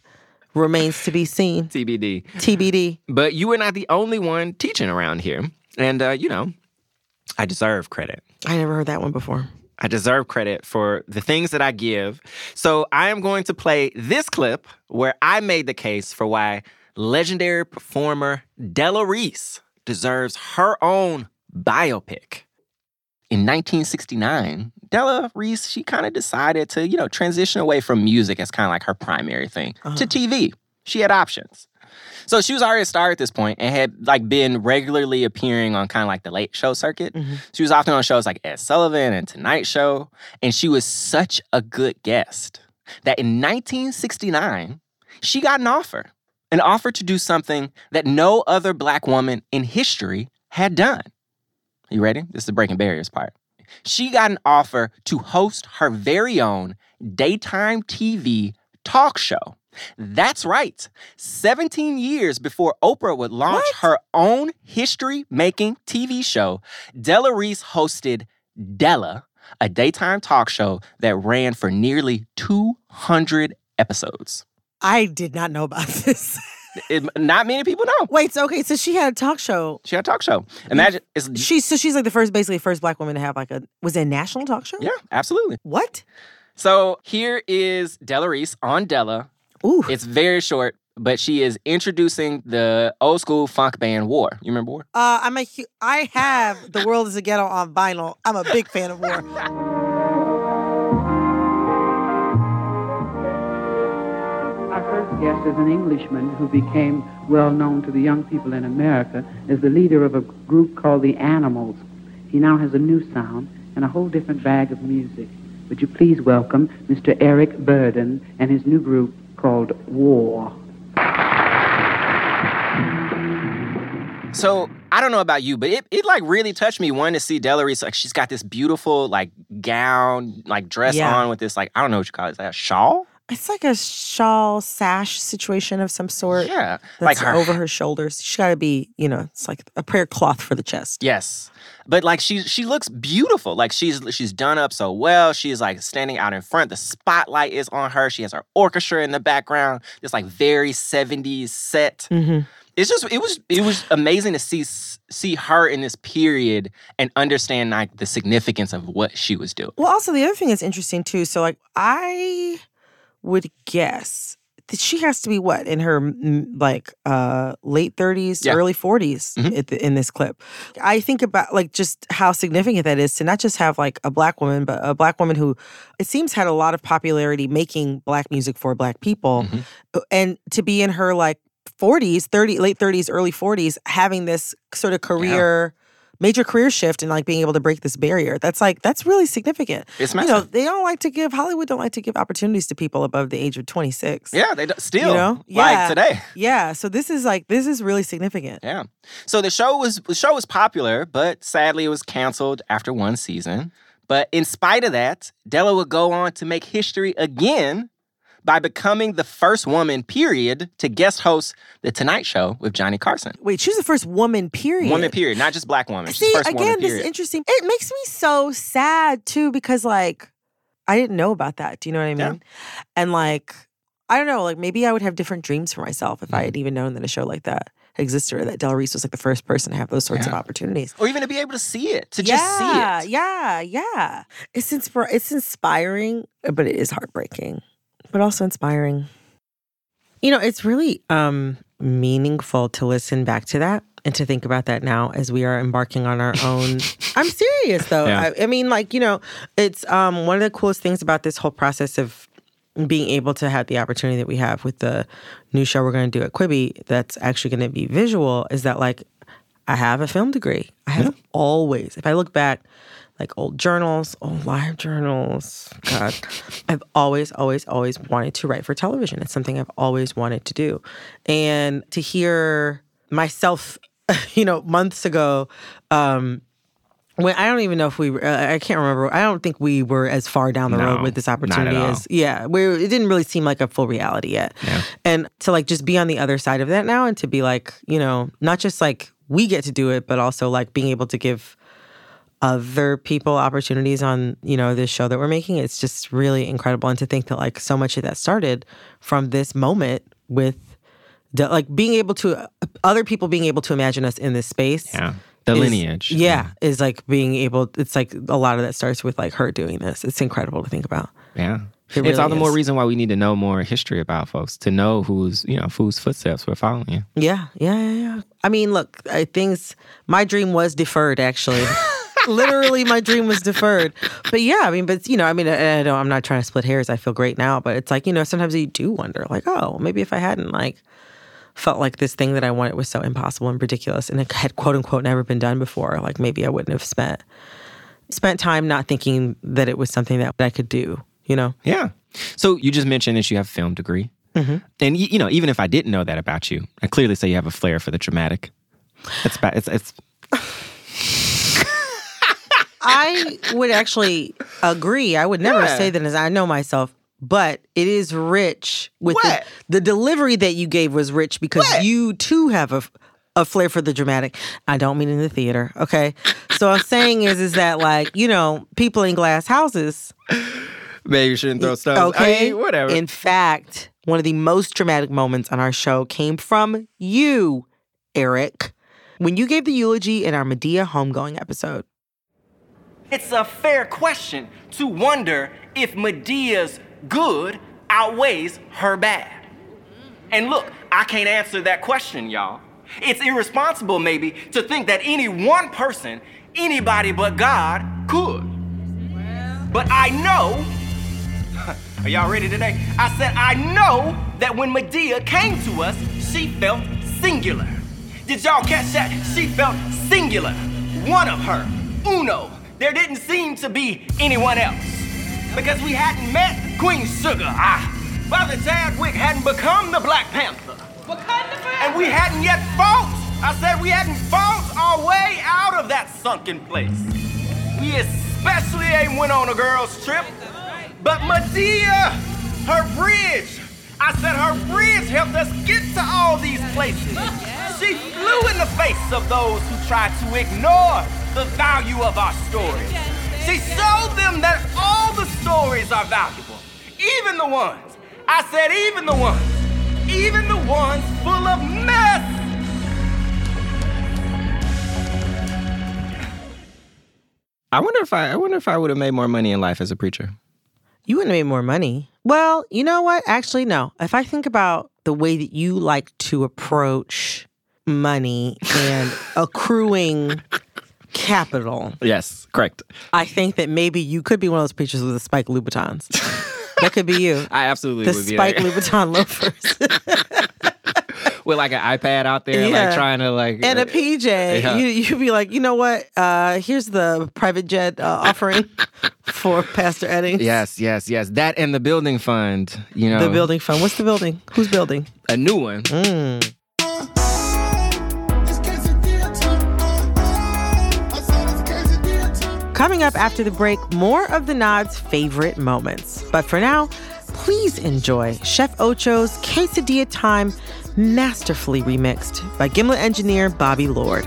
Remains to be seen. TBD. But you were not the only one teaching around here. And, I deserve credit. I never heard that one before. I deserve credit for the things that I give. So I am going to play this clip where I made the case for why legendary performer Della Reese deserves her own biopic. In 1969, Della Reese, she kind of decided to, transition away from music as kind of like her primary thing to TV. She had options. So she was already a star at this point and had been regularly appearing on kind of like the late show circuit. Mm-hmm. She was often on shows like Ed Sullivan and Tonight Show. And she was such a good guest that in 1969, she got an offer to do something that no other Black woman in history had done. You ready? This is the breaking barriers part. She got an offer to host her very own daytime TV talk show. That's right. 17 years before Oprah would launch her own history-making TV show, Della Reese hosted Della, a daytime talk show that ran for nearly 200 episodes. I did not know about this. Not many people know. Wait, so she had a talk show. She had a talk show. Imagine. She's the first Black woman to have was it a national talk show? Yeah, absolutely. What? So here is Della Reese on Della. Ooh. It's very short, but she is introducing the old school funk band War. You remember War? I have The World is a Ghetto on vinyl. I'm a big fan of War. Guest is an Englishman who became well known to the young people in America as the leader of a group called the Animals. He now has a new sound and a whole different bag of music. Would you please welcome Mr. Eric Burden and his new group called War. So, I don't know about you, but it really touched me, one, to see Della Reese. She's got this beautiful, gown, dress on with this, I don't know what you call it. Is that a shawl? It's like a shawl sash situation of some sort. Yeah. That's over her shoulders. She's got to be, it's like a prayer cloth for the chest. Yes. But she looks beautiful. She's done up so well. She's standing out in front. The spotlight is on her. She has her orchestra in the background. This very 70s set. Mm-hmm. It's just it was amazing to see her in this period and understand the significance of what she was doing. Well, also the other thing that's interesting too. So I would guess that she has to be in her late 30s, early 40s in this clip. I think about just how significant that is to not just have a Black woman, but a Black woman who it seems had a lot of popularity making Black music for Black people, and to be in her 40s, late 30s, early 40s, having this sort of career. Yeah. Major career shift and being able to break this barrier. That's really significant. It's massive. Hollywood don't like to give opportunities to people above the age of 26. Yeah, they don't, still. Today. Yeah, so this is really significant. Yeah. So the show was popular, but sadly it was canceled after one season. But in spite of that, Della would go on to make history again by becoming the first woman, period, to guest host The Tonight Show with Johnny Carson. Wait, she was the first woman, period? Woman, period. Not just Black woman. See, again, this is interesting. It makes me so sad, too, because, I didn't know about that. Do you know what I mean? Yeah. And, I don't know. Maybe I would have different dreams for myself if I had even known that a show like that existed or that Della Reese was, the first person to have those sorts of opportunities. Or even to be able to see it. To just see it. Yeah. It's inspiring, but it is heartbreaking. But also inspiring. It's really meaningful to listen back to that and to think about that now as we are embarking on our own. I'm serious, though. Yeah. I mean, it's one of the coolest things about this whole process of being able to have the opportunity that we have with the new show we're going to do at Quibi that's actually going to be visual is that, I have a film degree. I haven't always. If I look back, old journals, old live journals. God, I've always wanted to write for television. It's something I've always wanted to do. And to hear myself, months ago, when I don't even know if I can't remember. I don't think we were as far down the road with this opportunity as, it didn't really seem like a full reality yet. Yeah. And to just be on the other side of that now and to be not just we get to do it, but also being able to give other people opportunities on, this show that we're making. It's just really incredible. And to think that so much of that started from this moment with other people being able to imagine us in this space The lineage. Yeah. Is like being able, it's like a lot of that starts with like her doing this. It's incredible to think about. Yeah. It really it's all the more reason why we need to know more history about folks, to know who's, you know, whose footsteps we're following. Yeah. I mean, look, my dream was deferred, actually. Literally, my dream was deferred. But yeah, I mean, but, you know, I mean, I know I'm not trying to split hairs. I feel great now. But it's like, you know, sometimes you do wonder, like, oh, maybe if I hadn't, like, felt like this thing that I wanted was so impossible and ridiculous and it had, quote unquote, never been done before, like, maybe I wouldn't have spent time not thinking that it was something that I could do. You know? Yeah. So you just mentioned that you have a film degree. Mm-hmm. And, you know, even if I didn't know that about you, I clearly say you have a flair for the dramatic. I would actually agree. I would never say that as I know myself, but it is rich with the delivery that you gave was rich because you too have a flair for the dramatic. I don't mean in the theater, okay? So what I'm saying is that, like, you know, people in glass houses... Maybe you shouldn't throw stones. Okay, I mean, whatever. In fact, one of the most dramatic moments on our show came from you, Eric, when you gave the eulogy in our Medea homegoing episode. It's a fair question to wonder if Medea's good outweighs her bad. And look, I can't answer that question, y'all. It's irresponsible, maybe, to think that any one person, anybody but God, could. Well. But I know... Are y'all ready today? I said, I know that when Medea came to us, she felt singular. Did y'all catch that? She felt singular. One of her. Uno. There didn't seem to be anyone else. Because we hadn't met Queen Sugar. Brother Chadwick hadn't become the Black Panther. And we hadn't yet fought. I said we hadn't fought our way out of that sunken place. We especially ain't went on a girls' trip. But Medea, her bridge, I said her bridge helped us get to all these places. She flew in the face of those who tried to ignore the value of our stories. She showed them that all the stories are valuable, even the ones, I said even the ones full of mess. I wonder if I would have made more money in life as a preacher. You wouldn't have made more money. Well, you know what? Actually, no. If I think about the way that you like to approach money and accruing capital. Yes, correct. I think that maybe you could be one of those preachers with the Spike Louboutins. That could be you. I absolutely would be like... The Spike Louboutin loafers. With like an iPad out there, yeah. Like trying to like... And a PJ. Yeah. You'd be like, you know what? Here's the private jet offering. For Pastor Eddings. Yes. That and the building fund, you know. The building fund. What's the building? Who's building? A new one. Coming up after the break, more of The Nod's favorite moments. But for now, please enjoy Chef Ocho's Quesadilla Time, masterfully remixed by Gimlet engineer Bobby Lord.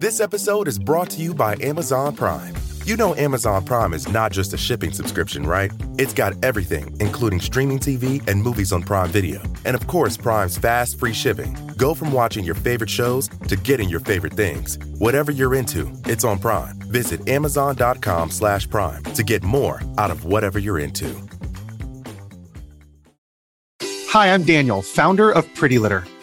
This episode is brought to you by Amazon Prime. You know Amazon Prime is not just a shipping subscription, right? It's got everything, including streaming TV and movies on Prime Video. And of course, Prime's fast, free shipping. Go from watching your favorite shows to getting your favorite things. Whatever you're into, it's on Prime. Visit Amazon.com/Prime to get more out of whatever you're into. Hi, I'm Daniel, founder of Pretty Litter.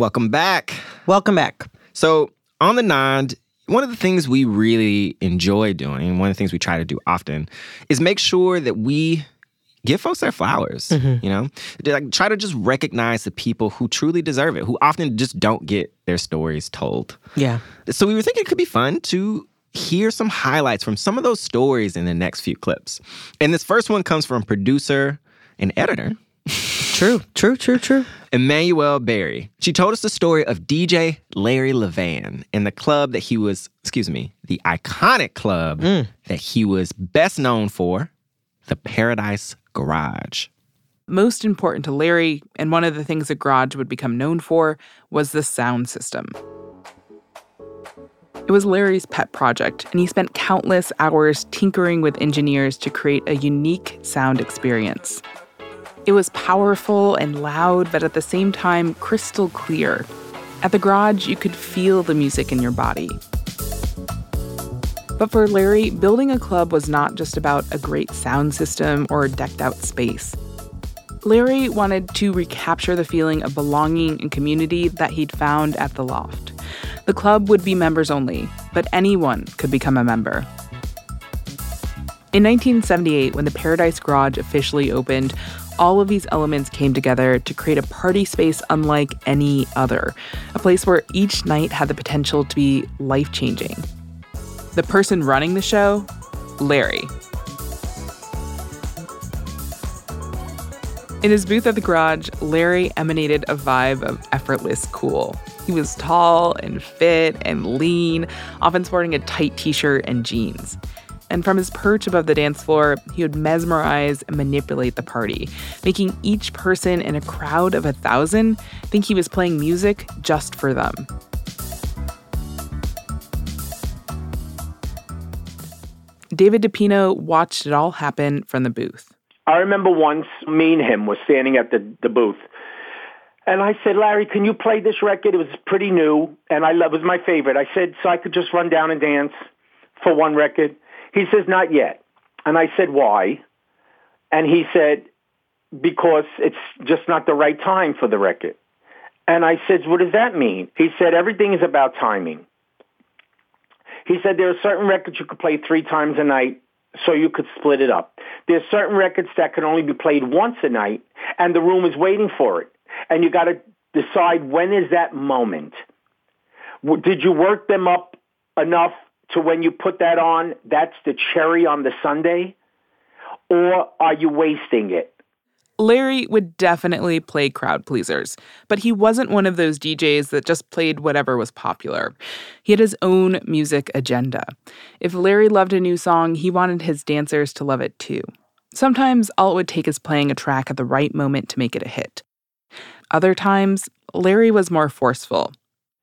Welcome back. So on The Nod, one of the things we really enjoy doing, and one of the things we try to do often, is make sure that we give folks their flowers, you know? Like, try to just recognize the people who truly deserve it, who often just don't get their stories told. Yeah. So we were thinking it could be fun to hear some highlights from some of those stories in the next few clips. And this first one comes from producer and editor. True. Emmanuelle Berry. She told us the story of DJ Larry Levan and the club that he was, the iconic club that he was best known for, the Paradise Garage. Most important to Larry, and one of the things the garage would become known for, was the sound system. It was Larry's pet project, and he spent countless hours tinkering with engineers to create a unique sound experience. It was powerful and loud, but at the same time, crystal clear. At the garage, you could feel the music in your body. But for Larry, building a club was not just about a great sound system or a decked-out space. Larry wanted to recapture the feeling of belonging and community that he'd found at the Loft. The club would be members only, but anyone could become a member. In 1978, when the Paradise Garage officially opened, all of these elements came together to create a party space unlike any other, a place where each night had the potential to be life-changing. The person running the show? Larry. In his booth at the garage, Larry emanated a vibe of effortless cool. He was tall and fit and lean, often sporting a tight t-shirt and jeans. And from his perch above the dance floor, he would mesmerize and manipulate the party, making each person in a crowd of 1,000 think he was playing music just for them. David DePino watched it all happen from the booth. I remember once me and him was standing at the booth. And I said, Larry, can you play this record? It was pretty new, and it was my favorite. I said, so I could just run down and dance for one record. He says, not yet. And I said, why? And he said, because it's just not the right time for the record. And I said, what does that mean? He said, everything is about timing. He said, there are certain records you could play 3 times a night, so you could split it up. There are certain records that can only be played once a night, and the room is waiting for it. And you got to decide, when is that moment? Did you work them up enough to when you put that on, that's the cherry on the sundae? Or are you wasting it? Larry would definitely play crowd pleasers, but he wasn't one of those DJs that just played whatever was popular. He had his own music agenda. If Larry loved a new song, he wanted his dancers to love it too. Sometimes all it would take is playing a track at the right moment to make it a hit. Other times, Larry was more forceful.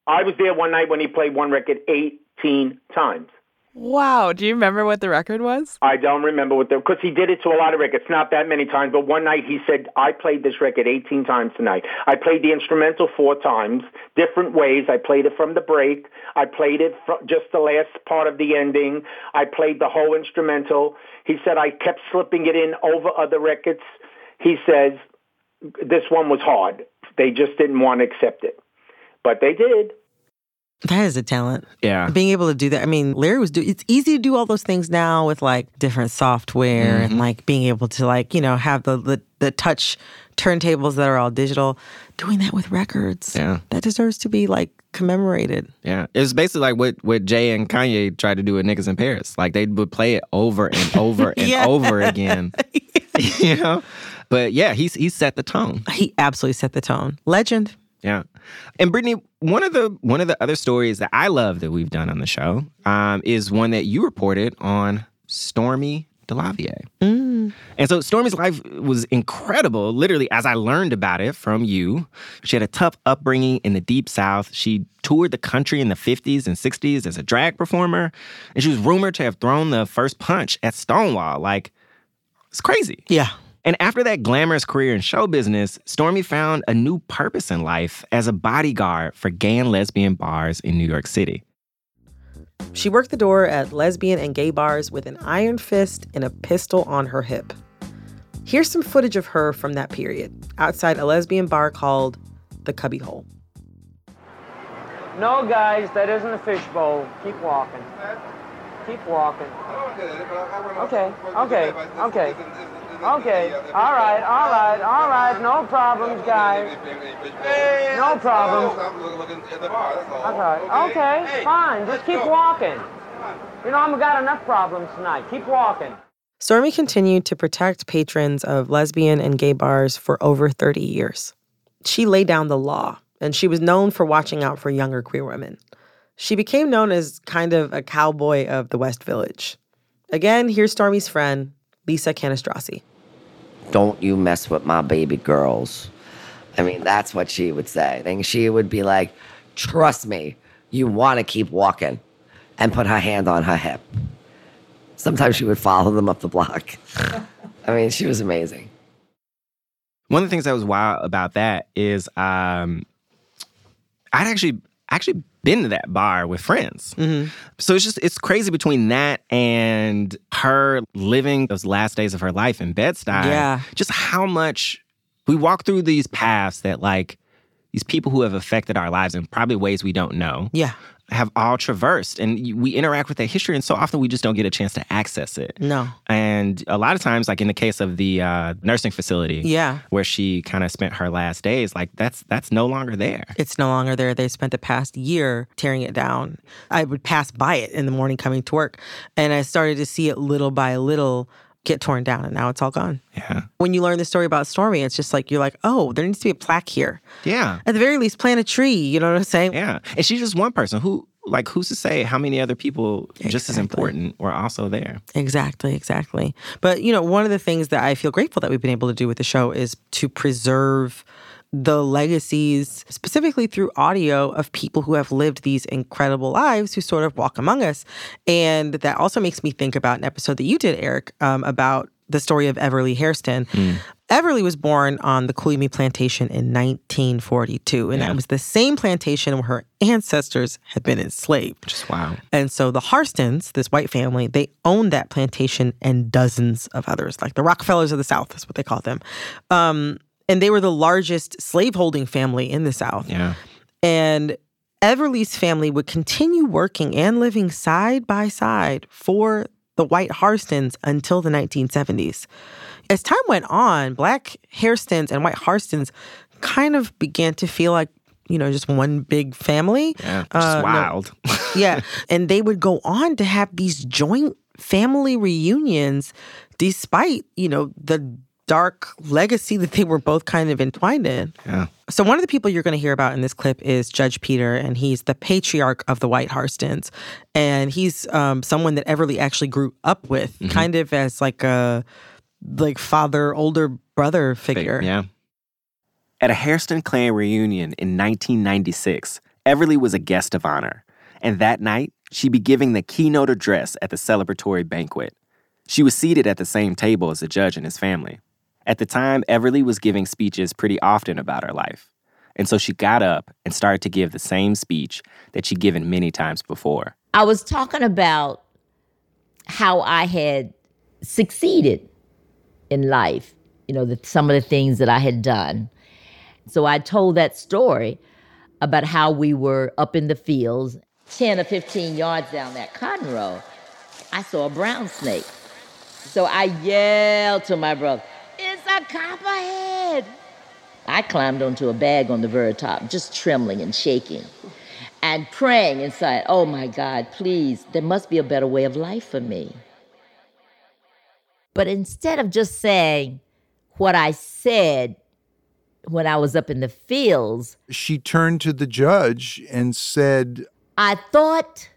I was there one night when he played one record 18 times. Wow. Do you remember what the record was? I don't remember what the because he did it to a lot of records, not that many times, but one night he said, I played this record 18 times tonight. I played the instrumental 4 times, different ways. I played it from the break. I played it from just the last part of the ending. I played the whole instrumental. He said, I kept slipping it in over other records. He says, this one was hard. They just didn't want to accept it. But they did. That is a talent. Yeah. Being able to do that. I mean, Larry was it's easy to do all those things now with like different software and like being able to like, you know, have the touch turntables that are all digital. Doing that with records. Yeah. That deserves to be like commemorated. Yeah. It was basically like what Jay and Kanye tried to do with Niggas in Paris. Like they would play it over and over and over again. You know? But yeah, he set the tone. He absolutely set the tone. Legend. Yeah. And Brittany, one of the other stories that I love that we've done on the show is one that you reported on Stormy DeLavier. Mm. And so Stormy's life was incredible, literally, as I learned about it from you. She had a tough upbringing in the Deep South. She toured the country in the 50s and 60s as a drag performer. And she was rumored to have thrown the first punch at Stonewall. Like, it's crazy. Yeah. And after that glamorous career in show business, Stormy found a new purpose in life as a bodyguard for gay and lesbian bars in New York City. She worked the door at lesbian and gay bars with an iron fist and a pistol on her hip. Here's some footage of her from that period, outside a lesbian bar called The Cubbyhole. No, guys, that isn't a fishbowl. Keep walking. Keep walking. Okay. All right. No problems, guys. No problems. Okay, fine. Just keep walking. You know, I've got enough problems tonight. Keep walking. Stormy continued to protect patrons of lesbian and gay bars for over 30 years. She laid down the law, and she was known for watching out for younger queer women. She became known as kind of a cowboy of the West Village. Again, here's Stormy's friend, Lisa Canastrossi. Don't you mess with my baby girls. I mean, that's what she would say. And she would be like, trust me, you want to keep walking, and put her hand on her hip. Sometimes she would follow them up the block. I mean, she was amazing. One of the things that was wild about that is I'd actually been to that bar with friends. Mm-hmm. So it's crazy between that and her living those last days of her life in Bed-Stuy. Yeah. Just how much we walk through these paths that like these people who have affected our lives in probably ways we don't know. Yeah. Have all traversed, and we interact with that history, and so often we just don't get a chance to access it. No. And a lot of times, like in the case of the nursing facility, yeah, where she kind of spent her last days, like that's no longer there. It's no longer there. They spent the past year tearing it down. I would pass by it in the morning coming to work, and I started to see it little by little get torn down, and now it's all gone. Yeah. When you learn the story about Stormy, it's just like, you're like, oh, there needs to be a plaque here. Yeah. At the very least, plant a tree, you know what I'm saying? Yeah. And she's just one person who, like, who's to say how many other people just as important were also there? Exactly. But, you know, one of the things that I feel grateful that we've been able to do with the show is to preserve the legacies, specifically through audio, of people who have lived these incredible lives who sort of walk among us. And that also makes me think about an episode that you did, Eric, about the story of Everly Hairston. Mm. Everly was born on the Quibi plantation in 1942. And that was the same plantation where her ancestors had been enslaved. Just wow. And so the Hairstons, this white family, they owned that plantation and dozens of others. Like the Rockefellers of the South is what they call them. And they were the largest slaveholding family in the South. Yeah. And Everly's family would continue working and living side by side for the white Hairstons until the 1970s. As time went on, Black Hairstons and white Hairstons kind of began to feel like, you know, just one big family. Yeah, just wild. No, yeah. And they would go on to have these joint family reunions despite, you know, the dark legacy that they were both kind of entwined in. Yeah. So one of the people you're going to hear about in this clip is Judge Peter, and he's the patriarch of the white Hairstons. And he's someone that Everly actually grew up with, kind of as like a father, older brother figure. Yeah. At a Hairston clan reunion in 1996, Everly was a guest of honor. And that night, she'd be giving the keynote address at the celebratory banquet. She was seated at the same table as the judge and his family. At the time, Everly was giving speeches pretty often about her life. And so she got up and started to give the same speech that she'd given many times before. I was talking about how I had succeeded in life, you know, some of the things that I had done. So I told that story about how we were up in the fields. 10 or 15 yards down that cotton row, I saw a brown snake. So I yelled to my brother, "It's a copperhead!" I climbed onto a bag on the very top, just trembling and shaking and praying inside, "Oh my God, please, there must be a better way of life for me." But instead of just saying what I said when I was up in the fields, she turned to the judge and said, I thought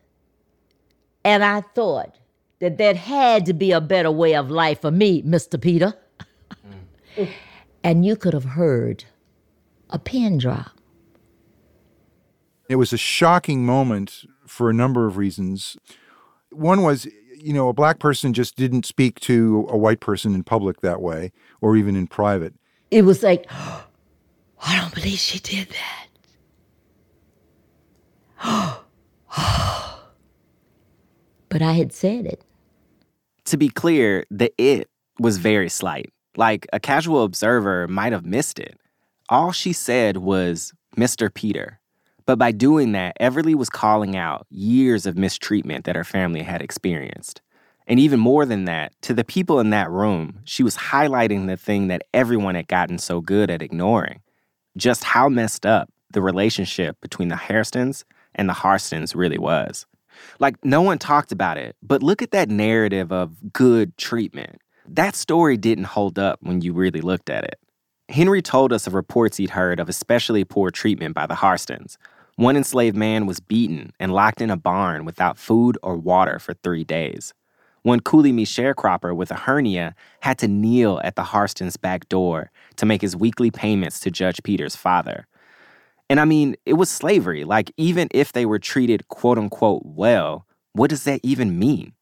that there had to be a better way of life for me, Mr. Peter. And you could have heard a pin drop. It was a shocking moment for a number of reasons. One was, you know, a black person just didn't speak to a white person in public that way, or even in private. It was like, "Oh, I don't believe she did that. Oh." But I had said it. To be clear, the "it" was very slight. Like, a casual observer might have missed it. All she said was, "Mr. Peter." But by doing that, Everly was calling out years of mistreatment that her family had experienced. And even more than that, to the people in that room, she was highlighting the thing that everyone had gotten so good at ignoring. Just how messed up the relationship between the Hairstons and the Hairstons really was. Like, no one talked about it, but look at that narrative of good treatment. That story didn't hold up when you really looked at it. Henry told us of reports he'd heard of especially poor treatment by the Hairstons. One enslaved man was beaten and locked in a barn without food or water for 3 days. One Cooley-Mee sharecropper with a hernia had to kneel at the Hairstons' back door to make his weekly payments to Judge Peter's father. And I mean, it was slavery. Like, even if they were treated quote-unquote well, what does that even mean?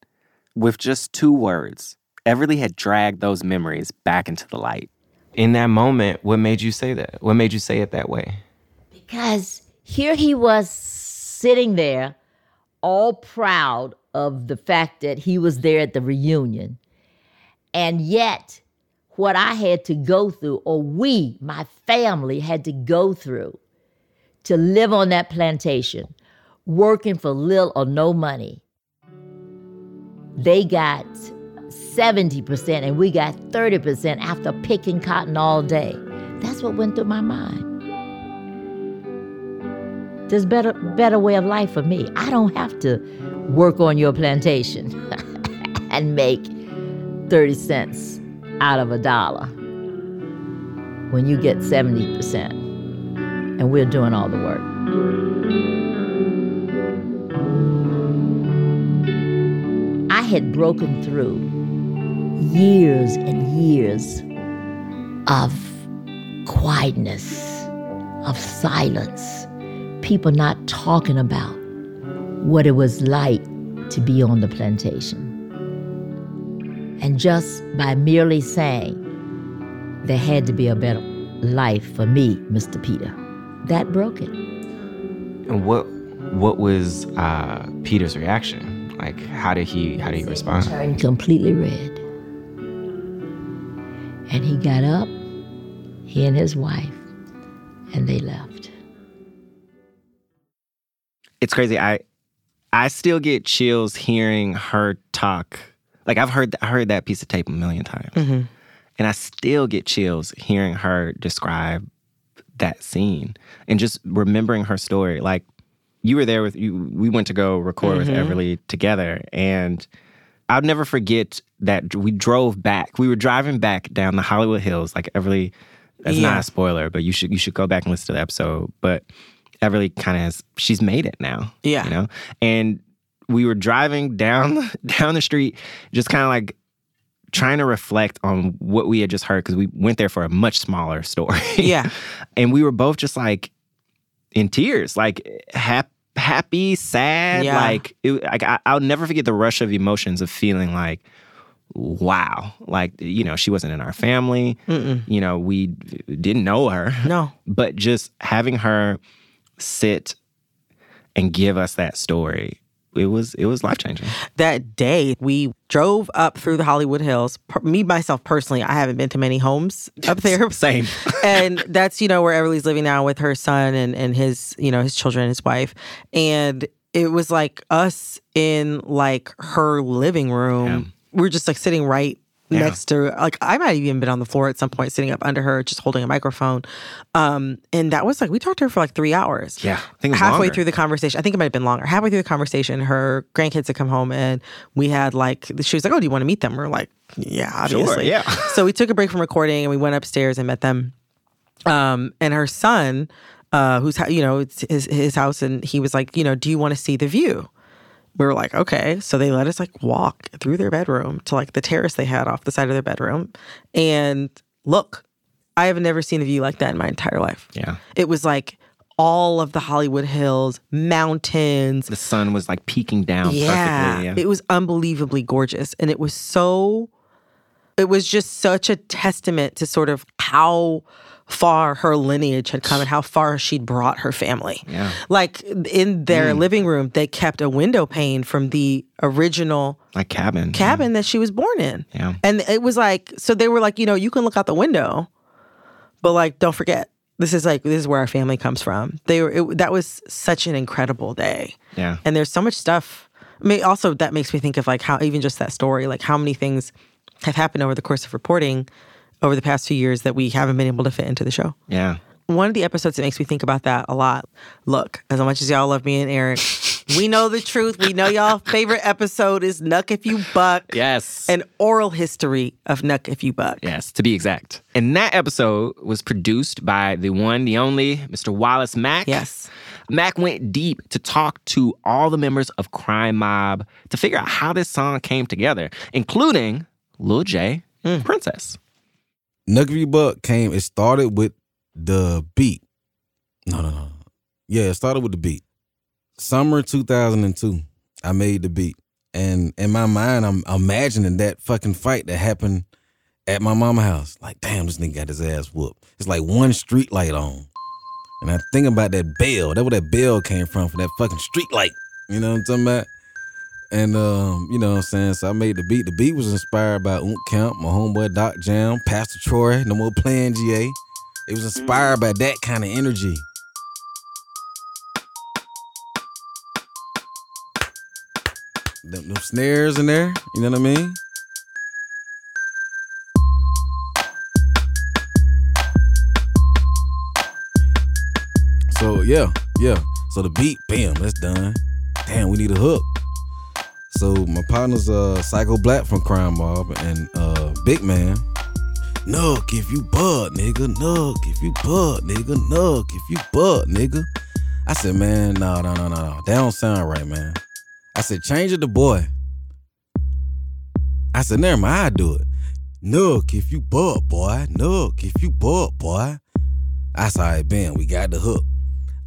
With just 2 words, Everly had dragged those memories back into the light. In that moment, what made you say that? What made you say it that way? Because here he was sitting there, all proud of the fact that he was there at the reunion. And yet, what I had to go through, or we, my family, had to go through to live on that plantation, working for little or no money. They got 70% and we got 30% after picking cotton all day. That's what went through my mind. There's better way of life for me. I don't have to work on your plantation and make 30 cents out of $1 when you get 70%. And we're doing all the work. I had broken through years and years of quietness, of silence, people not talking about what it was like to be on the plantation. And just by merely saying, there had to be a better life for me, Mr. Peter. That broke it. And what was Peter's reaction? Like, how did he respond? He turned completely red. And he got up, he and his wife, and they left. It's crazy. I still get chills hearing her talk. Like, I heard that piece of tape a million times. Mm-hmm. And I still get chills hearing her describe that scene and just remembering her story. Like, you were there with you. We went to go record mm-hmm. with Everly together, and I'll never forget that we drove back. We were driving back down the Hollywood Hills. Like, Everly, that's not a spoiler, but you should go back and listen to the episode. But Everly kind of she's made it now. Yeah, you know. And we were driving down the street, just kind of like trying to reflect on what we had just heard, because we went there for a much smaller story. Yeah. And we were both just like in tears, like happy, sad. Yeah. Like, I'll never forget the rush of emotions of feeling like, wow. Like, you know, she wasn't in our family. Mm-mm. You know, we didn't know her. No. But just having her sit and give us that story it was life-changing. That day, we drove up through the Hollywood Hills. Me, myself, personally, I haven't been to many homes up there. Same. And that's, you know, where Everly's living now with her son and his, you know, his children, his wife. And it was like us in like her living room. Yeah. We were just like sitting right next to, like, I might have even been on the floor at some point, sitting up under her, just holding a microphone. And that was like, we talked to her for like 3 hours. Yeah. I think it was halfway longer. Through the conversation. I think it might have been longer. Halfway through the conversation, her grandkids had come home and we had like, she was like, oh, do you want to meet them? We're like, yeah, obviously. Sure, yeah. So we took a break from recording and we went upstairs and met them. And her son, who's, you know, it's his house. And he was like, you know, do you want to see the view? We were like, okay. So they let us like walk through their bedroom to like the terrace they had off the side of their bedroom. And look, I have never seen a view like that in my entire life. Yeah. It was like all of the Hollywood Hills, mountains. The sun was like peeking down. Yeah. Perfectly. Yeah. It was unbelievably gorgeous. And it was so, it was just such a testament to sort of how far her lineage had come and how far she'd brought her family. Yeah. Like in their living room, they kept a window pane from the original like cabin that she was born in. Yeah. And it was like, so they were like, you know, you can look out the window, but like, don't forget, this is where our family comes from. That was such an incredible day. Yeah. And there's so much stuff. I mean, also that makes me think of like how, even just that story, like how many things have happened over the course of reporting over the past few years that we haven't been able to fit into the show. Yeah. One of the episodes that makes me think about that a lot. Look, as much as y'all love me and Eric, we know the truth. We know y'all favorite episode is Knuck If You Buck. Yes. An oral history of Knuck If You Buck. Yes, to be exact. And that episode was produced by the one, the only, Mr. Wallace Mack. Yes. Mack went deep to talk to all the members of Crime Mob to figure out how this song came together, including Lil J and Princess. Knuck If You Buck it started with the beat. No. Yeah, it started with the beat. Summer 2002, I made the beat. And in my mind, I'm imagining that fucking fight that happened at my mama's house. Like, damn, this nigga got his ass whooped. It's like one street light on. And I think about that bell. That's where that bell came from, for that fucking street light. You know what I'm talking about? And, you know what I'm saying? So I made the beat. The beat was inspired by Ounk Kemp, my homeboy Doc Jam, Pastor Troy, No More Playing GA. It was inspired by that kind of energy. Them snares in there, you know what I mean? So, yeah. So the beat, bam, that's done. Damn, we need a hook. So my partner's Psycho Black from Crime Mob and Big Man. Knuck if you buck, nigga. Knuck if you buck, nigga. Knuck if you buck, nigga. I said, man, no. That don't sound right, man. I said, change it to boy. I said, never mind, I do it. Knuck if you buck, boy. Knuck if you buck, boy. I said, all right, Ben, we got the hook.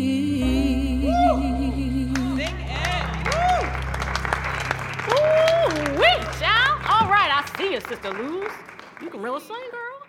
Woo-wee, child. All right, I see you, Sister Luz. You can really sing, girl.